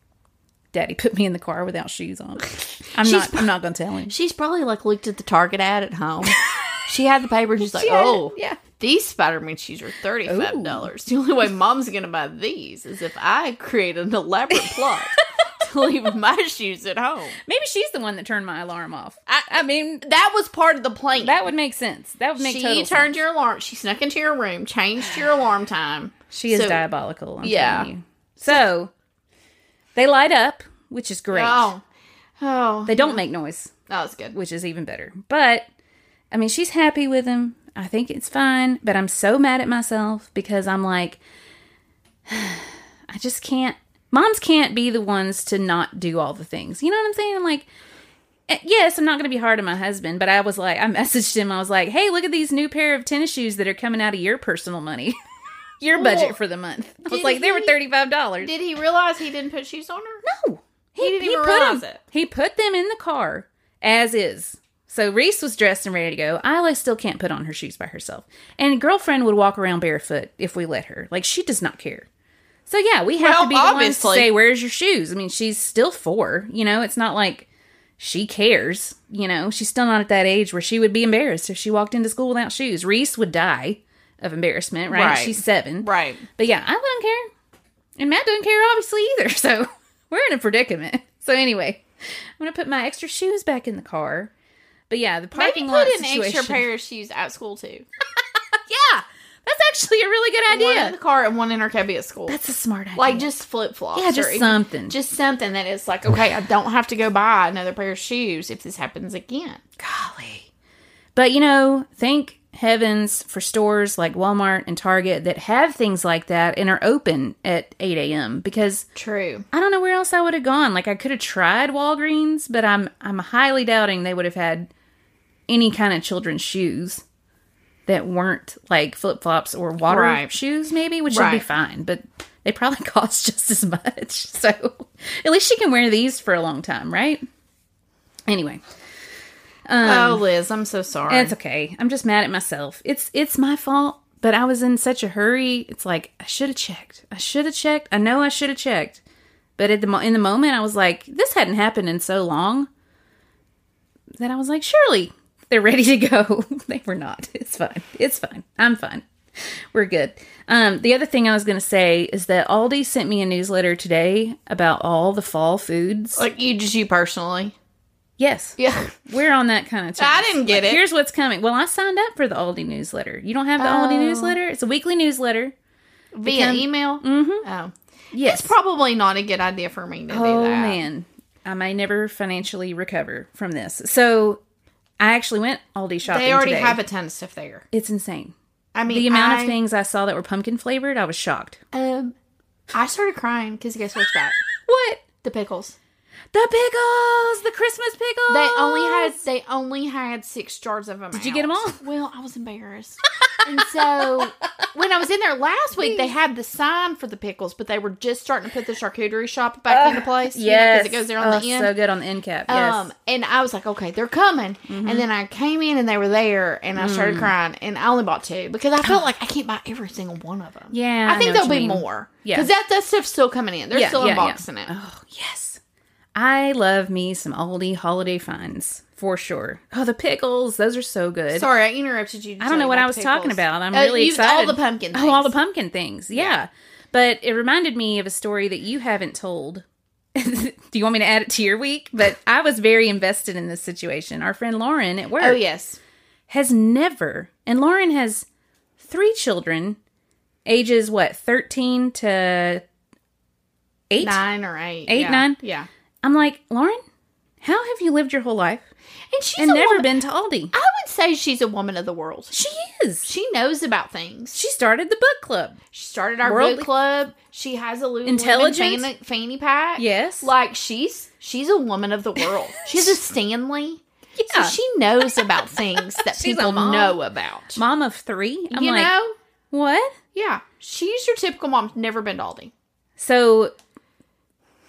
Daddy put me in the car without shoes on. I'm not pro- I'm not going to tell him. She's probably, like, looked at the Target ad at home. She had the paper. She's like, she oh, yeah. These Spider-Man shoes are thirty-five dollars. Ooh. The only way Mom's going to buy these is if I create an elaborate plot to leave my shoes at home. Maybe she's the one that turned my alarm off. I, I mean, that was part of the plan. That would make sense. That would make she total sense. She turned your alarm. She snuck into your room, changed your alarm time. She is so diabolical, I'm yeah. telling you. So, they light up, which is great. Oh. oh. They don't yeah. make noise. Oh, that's good. Which is even better. But, I mean, she's happy with him. I think it's fine. But I'm so mad at myself because I'm like, I just can't. Moms can't be the ones to not do all the things. You know what I'm saying? I'm like, yes, I'm not going to be hard on my husband, but I was like, I messaged him. I was like, hey, look at these new pair of tennis shoes that are coming out of your personal money, your well, budget for the month. I was like, he, they were thirty-five dollars. Did he realize he didn't put shoes on her? No. He, he didn't he even put realize them, it. He put them in the car as is. So Reese was dressed and ready to go. Isla still can't put on her shoes by herself. And girlfriend would walk around barefoot if we let her. Like, she does not care. So, yeah, we have well, to be the ones to say, where's your shoes? I mean, she's still four, you know? It's not like she cares, you know? She's still not at that age where she would be embarrassed if she walked into school without shoes. Reese would die of embarrassment, right? right. She's seven. Right. But, yeah, I don't care. And Matt doesn't care, obviously, either. So, we're in a predicament. So, anyway, I'm going to put my extra shoes back in the car. But, yeah, the parking lot situation. Maybe put an extra pair of shoes at school, too. Yeah. That's actually a really good idea. One in the car and one in our cubby at school. That's a smart idea. Like, just flip-flops. Yeah, just something. Just something that it's like, okay, I don't have to go buy another pair of shoes if this happens again. Golly. But, you know, thank heavens for stores like Walmart and Target that have things like that and are open at eight a.m. because... True. I don't know where else I would have gone. Like, I could have tried Walgreens, but I'm I'm highly doubting they would have had any kind of children's shoes that weren't, like, flip-flops or water right. shoes, maybe, which right. would be fine. But they probably cost just as much. So, at least she can wear these for a long time, right? Anyway. Um, oh, Liz, I'm so sorry. It's okay. I'm just mad at myself. It's it's my fault, but I was in such a hurry. It's like, I should have checked. I should have checked. I know I should have checked. But at the mo- in the moment, I was like, this hadn't happened in so long that I was like, surely... They're ready to go. They were not. It's fine. It's fine. I'm fine. We're good. Um, the other thing I was going to say is that Aldi sent me a newsletter today about all the fall foods. Like you, just you personally? Yes. Yeah. We're on that kind of time. I didn't get like, it. Here's what's coming. Well, I signed up for the Aldi newsletter. You don't have the oh. Aldi newsletter? It's a weekly newsletter. Via Become, email? Mm-hmm. Oh. Yes. It's probably not a good idea for me to oh, do that. Oh, man. I may never financially recover from this. So, I actually went Aldi shopping They already today. have a ton of stuff there. It's insane. I mean, The amount I, of things I saw that were pumpkin flavored, I was shocked. Um, I started crying because guess what's back? What? The pickles. The pickles! The Christmas pickles! They only had they only had six jars of them. Did out. you get them all? Well, I was embarrassed. And so, when I was in there last week, they had the sign for the pickles, but they were just starting to put the charcuterie shop back uh, into place. Yes. Because you know, it goes there on oh, the end. so good on the end cap. Yes. Um, and I was like, okay, they're coming. Mm-hmm. And then I came in and they were there, and I started mm. crying. And I only bought two because I felt like I can't buy every single one of them. Yeah. I, I think there'll be mean. more. Yeah. Because that, that stuff's still coming in. They're yeah, still yeah, unboxing yeah. it. Oh, yes. I love me some Aldi holiday finds, for sure. Oh, the pickles. Those are so good. Sorry, I interrupted you. I don't know what I was talking about. I'm uh, really excited. All the pumpkin things. Oh, all the pumpkin things. Yeah. yeah. But it reminded me of a story that you haven't told. Do you want me to add it to your week? But I was very invested in this situation. Our friend Lauren at work. Oh, yes. Has never. And Lauren has three children, ages, what, thirteen to eight? Nine or eight. Eight, yeah. nine? Yeah. I'm like, Lauren, how have you lived your whole life and she's and never woman. been to Aldi? I would say she's a woman of the world. She is. She knows about things. She started the book club. She started our Worldly. book club. She has a Lululemon fanny, fanny pack. Yes. Like, she's she's a woman of the world. She has a Stanley. Yeah. So she knows about things that people know about. Mom of three. I'm you like, know? What? Yeah. She's your typical mom. Never been to Aldi. So...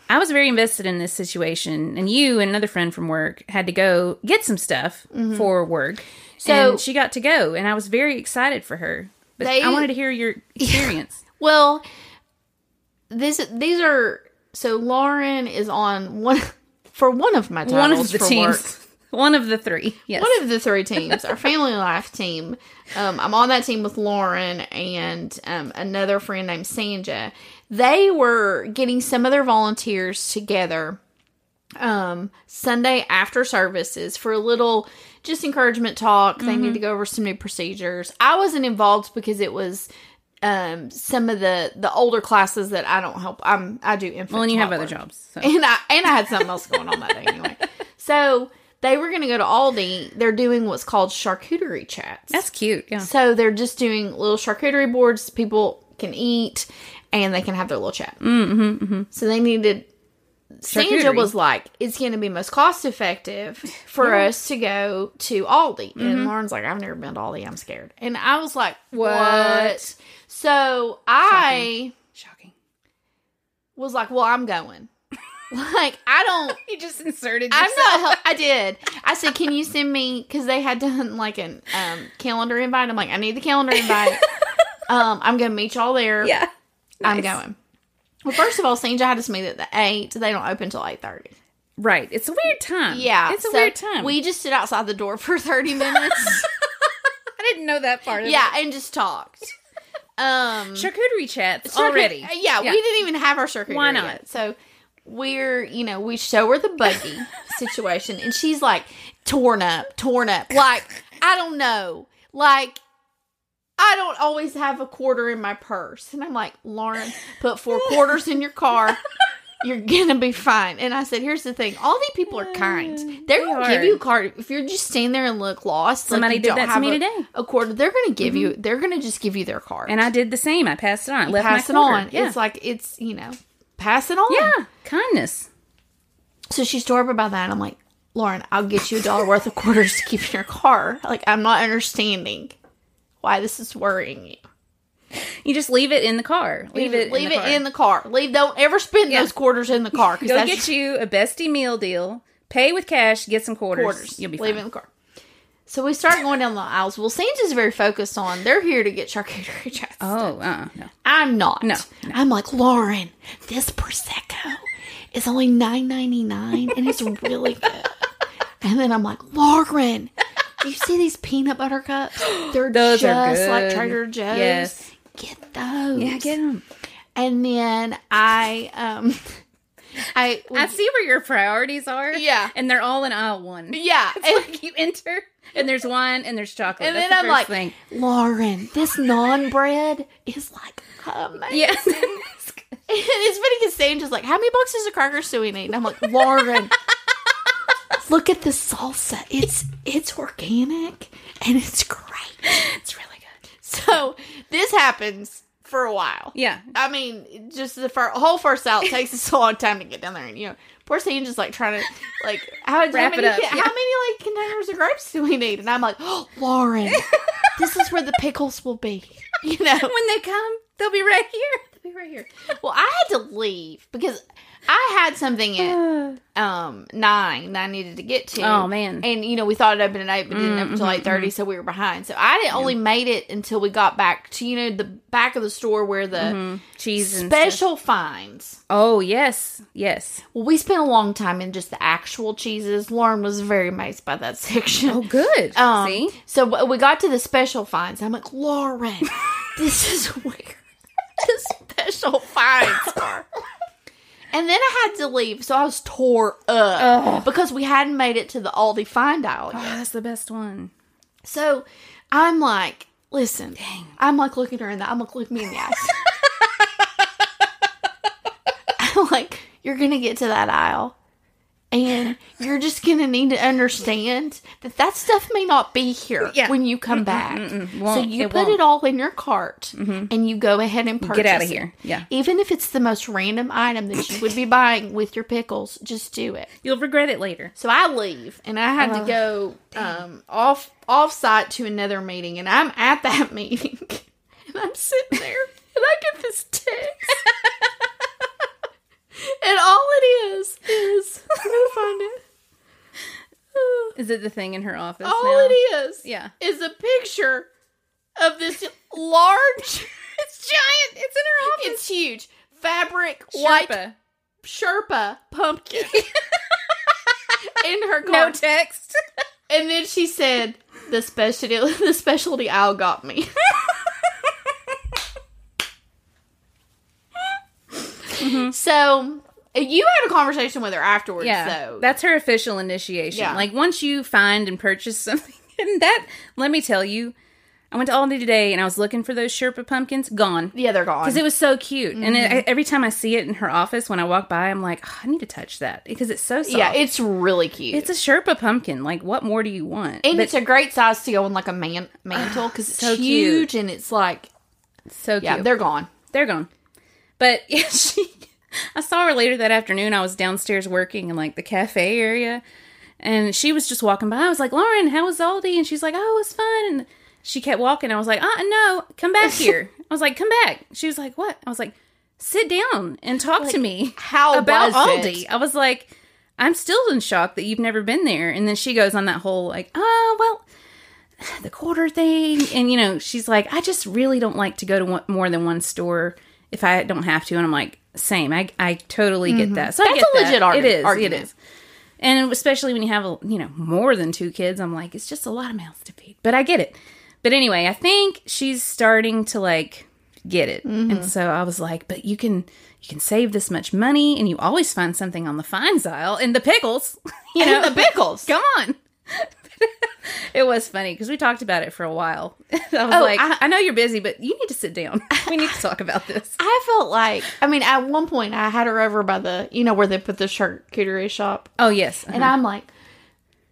I was very invested in this situation, and you and another friend from work had to go get some stuff mm-hmm. for work. So and she got to go, and I was very excited for her. But they, I wanted to hear your experience. Yeah. Well, this these are so Lauren is on one for one of my titles one of the for teams. work. One of the three. Yes. One of the three teams. Our family life team. Um, I'm on that team with Lauren and um, another friend named Sandra. They were getting some of their volunteers together um, Sunday after services for a little just encouragement talk. Mm-hmm. They need to go over some new procedures. I wasn't involved because it was um, some of the, the older classes that I don't help. I'm, I do infant Well, and you toddler. have other jobs. So. And I and I had something else going on that day anyway. So... They were going to go to Aldi. They're doing what's called charcuterie chats. That's cute. Yeah. So they're just doing little charcuterie boards. People can eat and they can have their little chat. Mm-hmm, mm-hmm. So they needed. Sandra was like, it's going to be most cost effective for yeah. us to go to Aldi. Mm-hmm. And Lauren's like, I've never been to Aldi. I'm scared. And I was like, what? what? So I. Shocking. Shocking. Was like, well, I'm going. Like, I don't... You just inserted yourself. I'm not... I did. I said, can you send me... Because they had done, like, an um, calendar invite. I'm like, I need the calendar invite. um, I'm going to meet y'all there. Yeah. Nice. I'm going. Well, first of all, Sandra had us meet at the eight. They don't open till eight thirty. Right. It's a weird time. Yeah. It's a so weird time. We just stood outside the door for thirty minutes. I didn't know that part of yeah, it. Yeah, and just talked. Um, charcuterie chats charcuterie, already. Yeah, yeah, we didn't even have our charcuterie Why not? Yet, so... We're, you know, we show her the buggy situation, and she's, like, torn up, torn up. Like, I don't know. Like, I don't always have a quarter in my purse. And I'm like, Lauren, put four quarters in your car. You're going to be fine. And I said, here's the thing. All these people are kind. They're they going to give you a card. If you're just standing there and look lost. Somebody like did that to me a, today. A quarter. They're going to give mm-hmm. you, they're going to just give you their card. And I did the same. I passed it on. Left pass my it quarter. on. Yeah. It's like, it's, you know. Pass it on. Yeah. Kindness. So she's tore up about that. And I'm like, Lauren, I'll get you a dollar worth of quarters to keep in your car. Like, I'm not understanding why this is worrying you. You just leave it in the car. Leave, leave it Leave in it car. in the car. Leave don't ever spend yeah. those quarters in the car. Go get you a bestie meal deal. Pay with cash. Get some quarters. quarters. You'll be leave fine. Leave it in the car. So we start going down the aisles. Well, Sandra's very focused on, they're here to get charcuterie chats. Oh, uh-uh, no. I'm not. No, no. I'm like, Lauren, this Prosecco is only nine ninety-nine, and it's really good. And then I'm like, Lauren, do you see these peanut butter cups? They're those just are like Trader Joe's. Yes. Get those. Yeah, get them. And then I, um, I I see where your priorities are. Yeah. And they're all in aisle one. Yeah. It's and, like you enter and there's wine and there's chocolate. And That's then the I'm like, thing. Lauren, this naan bread is like amazing. Yeah. It's funny because Sam's just like, how many boxes of crackers do we need? And I'm like, Lauren, look at this salsa. It's it's organic and it's great. It's really good. So this happens for a while. Yeah. I mean, just the fir- whole first out takes us a long time to get down there. And, you know, poor Sam just, like, trying to, like, how, Wrap how, many, it up. How yeah. many, like, containers of grapes do we need? And I'm like, oh, Lauren, this is where the pickles will be. You know. When they come, they'll be right here. They'll be right here. Well, I had to leave because I had something at um, nine that I needed to get to. Oh, man. And, you know, we thought it opened at eight, but it didn't open until mm-hmm, eight thirty, mm-hmm. so we were behind. So I didn't yeah. only made it until we got back to, you know, the back of the store where the mm-hmm. cheese and special stuff. Finds. Oh, yes. Yes. Well, we spent a long time in just the actual cheeses. Lauren was very amazed by that section. Oh, good. Um, See? So we got to the special finds. I'm like, Lauren, this is where the special finds are. And then I had to leave, so I was tore up Ugh. because we hadn't made it to the Aldi Find Aisle yet. Oh, that's the best one. So I'm like, listen, Dang. I'm like looking her in the, I'm like, look me in the eyes. I'm like, you're going to get to that aisle, and you're just going to need to understand that that stuff may not be here yeah. when you come mm-mm, back. Mm-mm, so you it put won't. it all in your cart, mm-hmm. and you go ahead and purchase it. Get out of here. It. Yeah. Even if it's the most random item that you would be buying with your pickles, just do it. You'll regret it later. So I leave, and I had uh, to go um, off off-site to another meeting, and I'm at that meeting, and I'm sitting there, and I get this text. And all it is is let me find it. Is it the thing in her office? All now? it is, yeah, is a picture of this large. It's giant. It's in her office. It's huge. Fabric Sherpa. White Sherpa pumpkin in her car. No text. And then she said, "The specialty, the specialty aisle got me." Mm-hmm. So, you had a conversation with her afterwards, yeah, though. That's her official initiation. Yeah. Like, once you find and purchase something, and that, let me tell you, I went to Aldi today, and I was looking for those Sherpa pumpkins. Gone. Yeah, they're gone. Because it was so cute. Mm-hmm. And it, I, every time I see it in her office, when I walk by, I'm like, oh, I need to touch that. Because it's so soft. Yeah, it's really cute. It's a Sherpa pumpkin. Like, what more do you want? And but, it's a great size to go on, like, a man- mantle, because it's so huge, cute. And it's, like, so cute. Yeah, they're gone. They're gone. But yeah, she, I saw her later that afternoon. I was downstairs working in like the cafe area, and she was just walking by. I was like, Lauren, how was Aldi? And she's like, oh, it was fun. And she kept walking. I was like, uh, no, come back here. I was like, come back. She was like, what? I was like, sit down and talk like, to me how about Aldi. It? I was like, I'm still in shock that you've never been there. And then she goes on that whole like, oh, well. The quarter thing. And, you know, she's like, I just really don't like to go to one, more than one store if I don't have to, and I'm like, same. I I totally mm-hmm. get that. So that's I get a legit that. Argument. It is. Argument. It is. And especially when you have a, you know, more than two kids, I'm like, it's just a lot of mouths to feed. But I get it. But anyway, I think she's starting to like get it. Mm-hmm. And so I was like, but you can you can save this much money, and you always find something on the fines aisle and the pickles. You know, the pickles. Come on. It was funny because we talked about it for a while. I was oh, like, I, I know you're busy, but you need to sit down. We need to talk about this. I felt like, I mean, at one point I had her over by the, you know, where they put the charcuterie shop. Oh, yes. Uh-huh. And I'm like,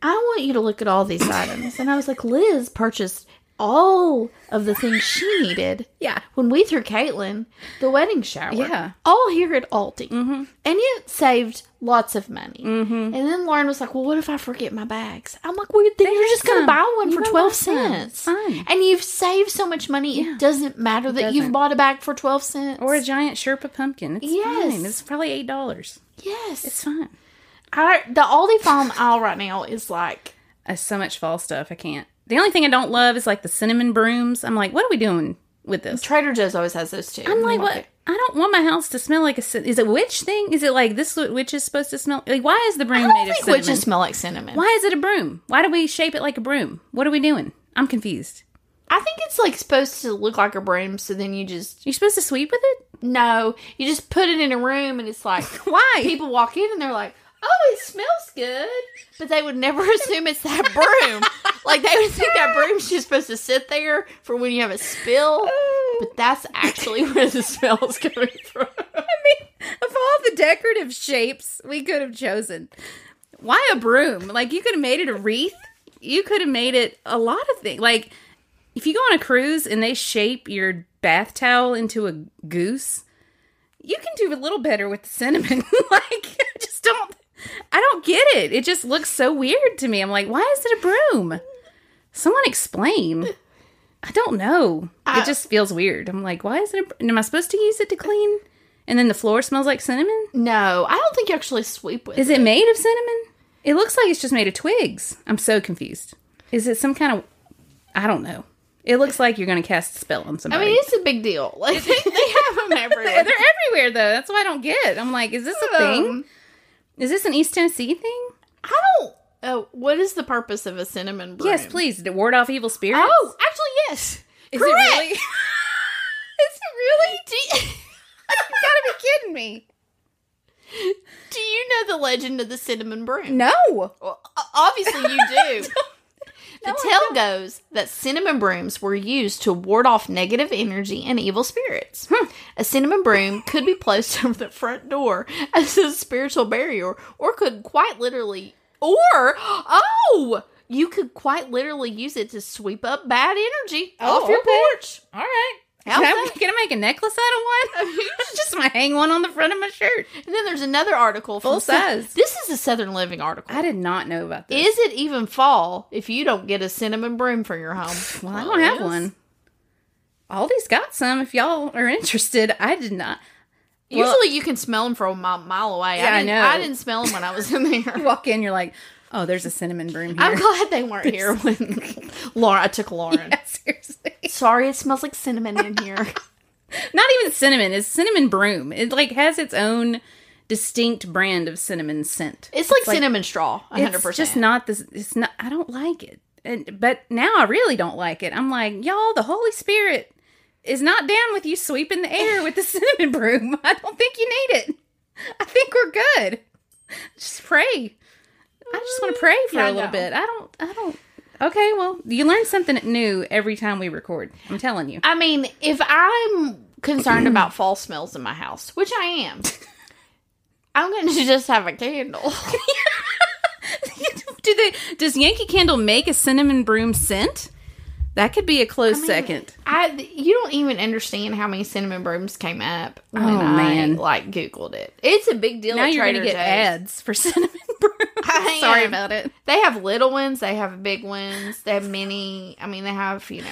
I want you to look at all these items. And I was like, Liz purchased all of the things she needed. Yeah. When we threw Caitlin the wedding shower. Yeah. All here at Aldi. Mm-hmm. And it saved lots of money. Mm-hmm. And then Lauren was like, well, what if I forget my bags? I'm like, well, then you're just going to buy one you for twelve cents. Fine. And you've saved so much money, yeah. It doesn't matter that doesn't. You've bought a bag for twelve cents. Or a giant Sherpa pumpkin. It's yes. fine. It's probably eight dollars. Yes. It's fine. I, the Aldi farm aisle right now is like... Uh, so much fall stuff. I can't. The only thing I don't love is like the cinnamon brooms. I'm like, what are we doing with this? Trader Joe's always has those too. I'm like, what? It. I don't want my house to smell like a... Is it witch thing? Is it like this witch is supposed to smell... Like, why is the broom made of cinnamon? I don't think witches smell like cinnamon. Why is it a broom? Why do we shape it like a broom? What are we doing? I'm confused. I think it's like supposed to look like a broom, so then you just... You're supposed to sweep with it? No, you just put it in a room and it's like, why? People walk in and they're like, oh, it smells good. But they would never assume it's that broom. Like, they would think that broom's just supposed to sit there for when you have a spill. But that's actually where the smell's coming from. I mean, of all the decorative shapes we could have chosen, why a broom? Like, you could have made it a wreath. You could have made it a lot of things. Like, if you go on a cruise and they shape your bath towel into a goose, you can do a little better with the cinnamon. Like, I just don't... I don't get it. It just looks so weird to me. I'm like, why is it a broom? Someone explain. I don't know. I, it just feels weird. I'm like, why is it a broom? Am I supposed to use it to clean? And then the floor smells like cinnamon? No, I don't think you actually sweep with it. Is it made of cinnamon? It looks like it's just made of twigs. I'm so confused. Is it some kind of... I don't know. It looks like you're going to cast a spell on somebody. I mean, it's a big deal. Like, they, they have them everywhere. They're everywhere, though. That's what I don't get. I'm like, is this a thing? Is this an East Tennessee thing? I don't... Oh, what is the purpose of a cinnamon broom? Yes, please. To ward off evil spirits? Oh, actually, yes. Is Correct. It really? Is it really? Do you... You've got to be kidding me. Do you know the legend of the cinnamon broom? No. Well, obviously, you do. The tale goes that cinnamon brooms were used to ward off negative energy and evil spirits. Hmm. A cinnamon broom could be placed over the front door as a spiritual barrier, or could quite literally, or, oh, you could quite literally use it to sweep up bad energy oh, off your okay. porch. All right. Can I, can I make a necklace out of one? Just my hang one on the front of my shirt. And then there's another article. Full size. South- this is a Southern Living article. I did not know about this. Is it even fall if you don't get a cinnamon broom for your home? Well, I don't have one. Aldi's got some if y'all are interested. I did not. Usually well, you can smell them from a mile away. Yeah, I, I know. I didn't smell them when I was in there. You walk in, you're like, oh, there's a cinnamon broom here. I'm glad they weren't there's... here when Lauren, I took Lauren. Yeah, seriously. Sorry, it smells like cinnamon in here. Not even cinnamon. It's cinnamon broom. It, like, has its own distinct brand of cinnamon scent. It's like it's cinnamon like, straw, one hundred percent. It's just not this, it's not, I don't like it. And, but now I really don't like it. I'm like, y'all, the Holy Spirit is not down with you sweeping the air with the cinnamon broom. I don't think you need it. I think we're good. Just pray. I just want to pray for yeah, a little no. bit. I don't, I don't. Okay, well, you learn something new every time we record. I'm telling you. I mean, if I'm concerned about fall smells in my house, which I am, I'm going to just have a candle. Do they, does Yankee Candle make a cinnamon broom scent? That could be a close I mean, second. I you don't even understand how many cinnamon brooms came up when oh, man. I like Googled it. It's a big deal. Now at you're Trader gonna get Joe's. Ads for cinnamon brooms. I Sorry am. About it. They have little ones. They have big ones. They have many. I mean, they have you know.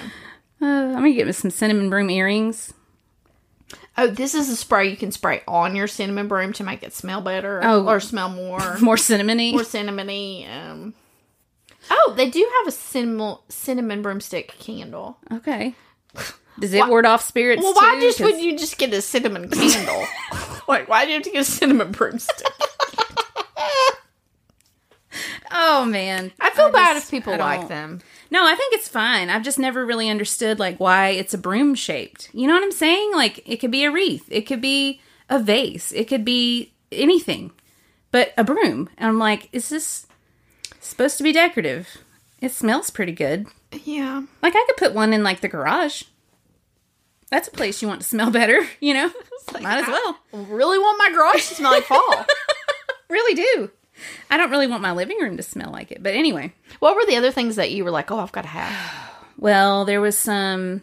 Uh, I'm gonna get me some cinnamon broom earrings. Oh, this is a spray you can spray on your cinnamon broom to make it smell better oh, or smell more more cinnamony. More cinnamony. Um. Oh, they do have a cinnamon, cinnamon broomstick candle. Okay. Does it why, ward off spirits, Well, why too? Just wouldn't you just get a cinnamon candle? Like, why do you have to get a cinnamon broomstick? Oh, man. I feel I bad just, if people like them. No, I think it's fine. I've just never really understood, like, why it's a broom shaped. You know what I'm saying? Like, it could be a wreath. It could be a vase. It could be anything. But a broom. And I'm like, is this... supposed to be decorative. It smells pretty good. Yeah. Like, I could put one in, like, the garage. That's a place you want to smell better, you know? Like, might as well. I really want my garage to smell like fall. Really do. I don't really want my living room to smell like it. But anyway. What were the other things that you were like, oh, I've got to have? Well, there was some...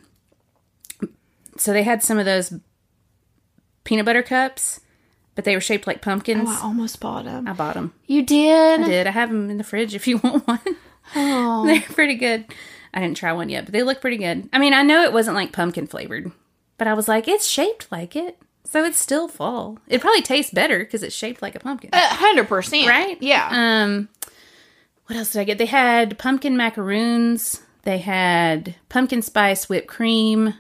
So they had some of those peanut butter cups... But they were shaped like pumpkins. Oh, I almost bought them. I bought them. You did? I did. I have them in the fridge if you want one. Oh. They're pretty good. I didn't try one yet, but they look pretty good. I mean, I know it wasn't like pumpkin flavored, but I was like, it's shaped like it. So it's still fall. It probably tastes better because it's shaped like a pumpkin. A hundred percent. Right? Yeah. Um, what else did I get? They had pumpkin macaroons. They had pumpkin spice whipped cream.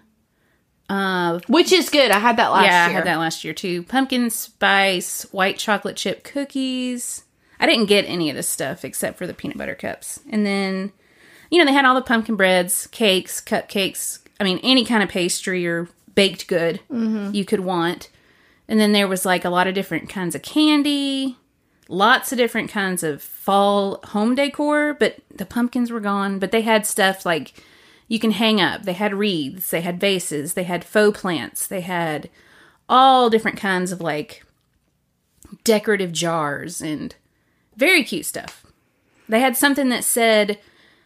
Uh, Which is good. I had that last yeah, year. Yeah, I had that last year, too. Pumpkin spice, white chocolate chip cookies. I didn't get any of this stuff except for the peanut butter cups. And then, you know, they had all the pumpkin breads, cakes, cupcakes. I mean, any kind of pastry or baked good mm-hmm. you could want. And then there was like a lot of different kinds of candy, lots of different kinds of fall home decor, but the pumpkins were gone. But they had stuff like you can hang up. They had wreaths. They had vases. They had faux plants. They had all different kinds of like decorative jars and very cute stuff. They had something that said,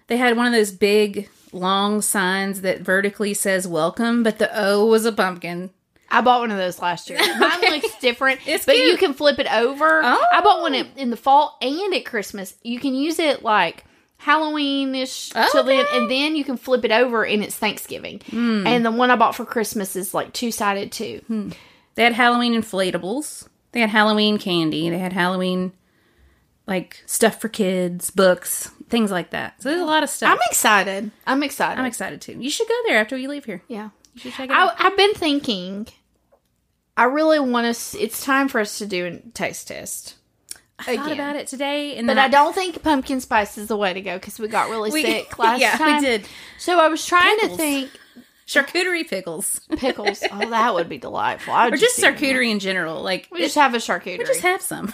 they had one of those big long signs that vertically says welcome, but the O was a pumpkin. I bought one of those last year. Mine okay. looks different, it's but cute. You can flip it over. Oh. I bought one in the fall and at Christmas. You can use it like Halloween-ish okay. till then, and then you can flip it over and it's Thanksgiving. Mm. And the one I bought for Christmas is like two-sided too. Hmm. They had Halloween inflatables. They had Halloween candy. They had Halloween like stuff for kids, books, things like that. So there's a lot of stuff. I'm excited. I'm excited. I'm excited too. You should go there after you leave here. Yeah. You should check it I, out. I've been thinking, I really want to, it's time for us to do a taste test. I again. thought about it today. And but I, I don't think pumpkin spice is the way to go because we got really we, sick last yeah, time. Yeah, we did. So I was trying pickles. to think. Charcuterie pickles. Pickles. Oh, that would be delightful. I would or just, just charcuterie in general. Like We just have a charcuterie. We just have some.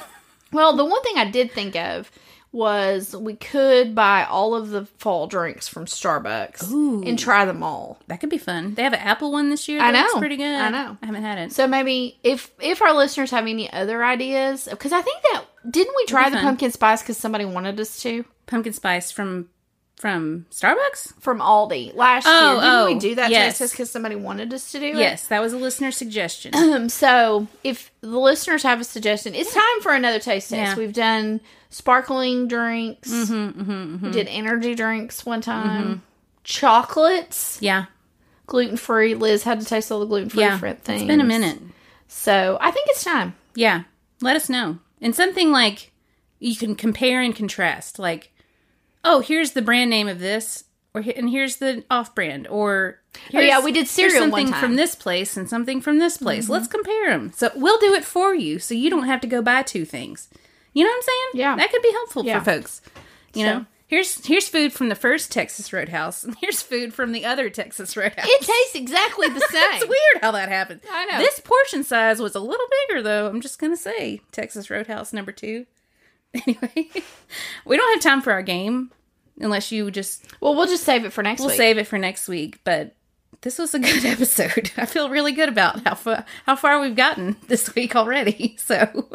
Well, the one thing I did think of was we could buy all of the fall drinks from Starbucks Ooh, and try them all. That could be fun. They have an apple one this year. I know. It's pretty good. I know. I haven't had it. So maybe if if our listeners have any other ideas, because I think that, didn't we try the fun. pumpkin spice because somebody wanted us to? Pumpkin spice from from Starbucks? From Aldi last oh, year. Didn't oh, we do that yes. just because somebody wanted us to do it? Yes, that was a listener suggestion. Um, so if the listeners have a suggestion, it's time for another taste test. Yeah. We've done sparkling drinks. Mm-hmm, mm-hmm, mm-hmm. We did energy drinks one time. Mm-hmm. Chocolates. Yeah. Gluten-free. Liz had to taste all the gluten-free yeah. things. It's been a minute. So I think it's time. Yeah. Let us know. And something like you can compare and contrast. Like, oh, here's the brand name of this, or and here's the off-brand, or here's, oh yeah, we did cereal something one time. from this place and something from this place. Mm-hmm. Let's compare them. So we'll do it for you, so you don't have to go buy two things. You know what I'm saying? Yeah, that could be helpful yeah. for folks. You so. know, here's here's food from the first Texas Roadhouse, and here's food from the other Texas Roadhouse. It tastes exactly the same. It's weird how that happens. I know. This portion size was a little bigger, though. I'm just gonna say Texas Roadhouse number two. Anyway, we don't have time for our game unless you just... Well, we'll just save it for next we'll week. We'll save it for next week, but this was a good episode. I feel really good about how far, how far we've gotten this week already, so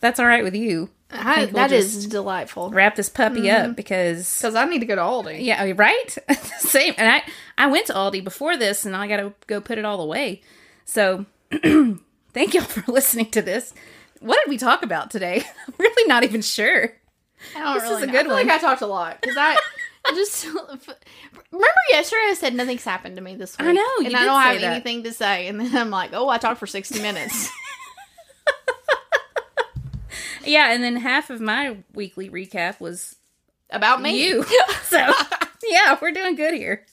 that's all right with you. I I, we'll that is delightful. Wrap this puppy mm-hmm. up because... Because I need to go to Aldi. Yeah, right? Same. And I, I went to Aldi before this, and I got to go put it all away. So thank y'all for listening to this. What did we talk about today? I'm really not even sure. I don't this really is a know. good I feel one. Like I talked a lot because I, I just remember yesterday I said nothing's happened to me this week. I know, you and I don't have that. anything to say, and then I'm like, oh, I talked for sixty minutes. Yeah, and then half of my weekly recap was about me. You. So yeah, we're doing good here.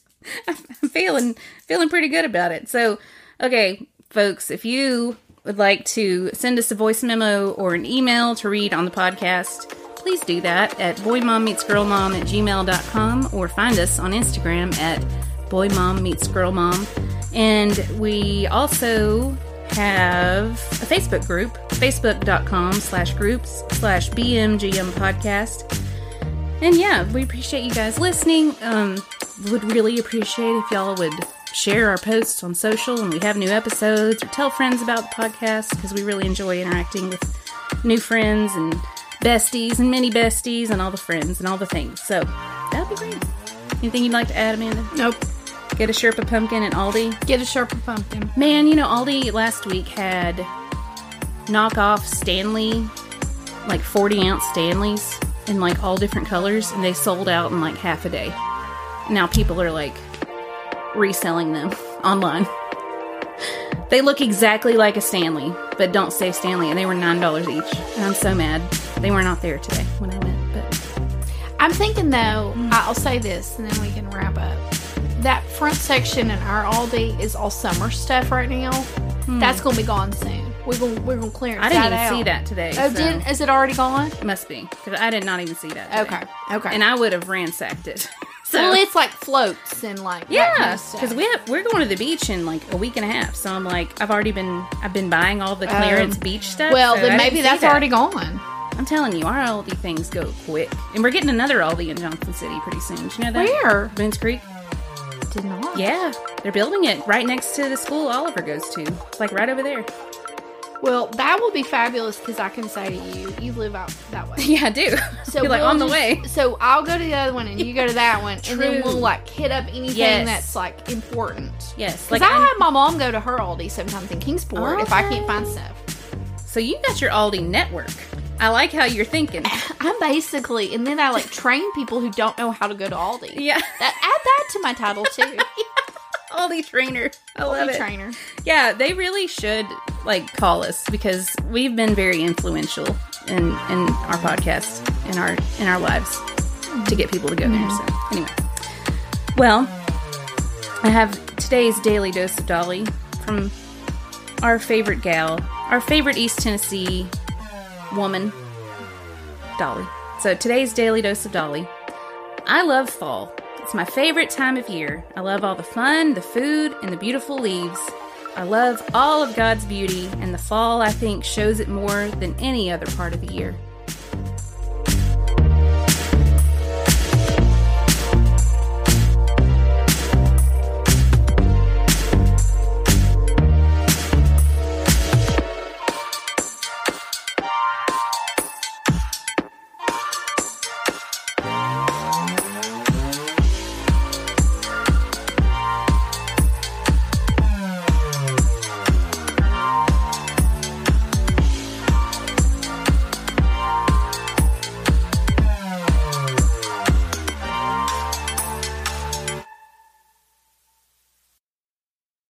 I'm feeling feeling pretty good about it. So okay, folks, if you would like to send us a voice memo or an email to read on the podcast, please do that at boymommmeetsgirlmom at gmail dot com or find us on Instagram at boymommeetsgirlmom. And we also have a Facebook group, facebook.com slash groups slash BMGM podcast. And yeah, we appreciate you guys listening. Um, would really appreciate if y'all would share our posts on social when we have new episodes, or tell friends about the podcast because we really enjoy interacting with new friends and besties and mini besties and all the friends and all the things. So that'd be great. Anything you'd like to add, Amanda? Nope. Get a Sherpa pumpkin at Aldi. Get a Sherpa pumpkin. Man, you know, Aldi last week had knockoff Stanley, like forty ounce Stanleys in like all different colors, and they sold out in like half a day. Now people are like reselling them online. They look exactly like a Stanley, but don't say Stanley, and they were nine dollars each. And I'm so mad they were not there today when I went. But I'm thinking though, mm. I'll say this, and then we can wrap up. That front section in our Aldi is all summer stuff right now. Mm. That's gonna be gone soon. We're gonna we're gonna clear. I didn't even out. see that today. Oh, so. didn't? Is it already gone? It must be because I did not even see that today. Okay, okay. And I would have ransacked it. So. Well, it's like floats and like yeah, because kind of we have, we're going to the beach in like a week and a half. So I'm like, I've already been I've been buying all the clearance um, beach stuff. Well, so then maybe that's that. already gone. I'm telling you, our Aldi things go quick, and we're getting another Aldi in Johnson City pretty soon. Did you know that? Where? Boone's Creek. Did not. Yeah, they're building it right next to the school Oliver goes to. It's like right over there. Well, that will be fabulous because I can say to you, you live out that way. Yeah, I do. So You're like we'll on just, the way. So I'll go to the other one and you go to that one, True. and then we'll like hit up anything yes. that's like important. Yes, because like I have my mom go to her Aldi sometimes in Kingsport okay. if I can't find stuff. So you got your Aldi network. I like how you're thinking. I'm basically, and then I like train people who don't know how to go to Aldi. Yeah, that, add that to my title too. Aldi trainer. I love it. Aldi trainer. Yeah, they really should like call us because we've been very influential in, in our podcast, in our in our lives to get people to go there. So anyway, well, I have today's daily dose of Dolly from our favorite gal, our favorite East Tennessee woman, Dolly. So today's daily dose of Dolly. I love fall. It's my favorite time of year. I love all the fun, the food, and the beautiful leaves. I love all of God's beauty, and the fall, I think, shows it more than any other part of the year.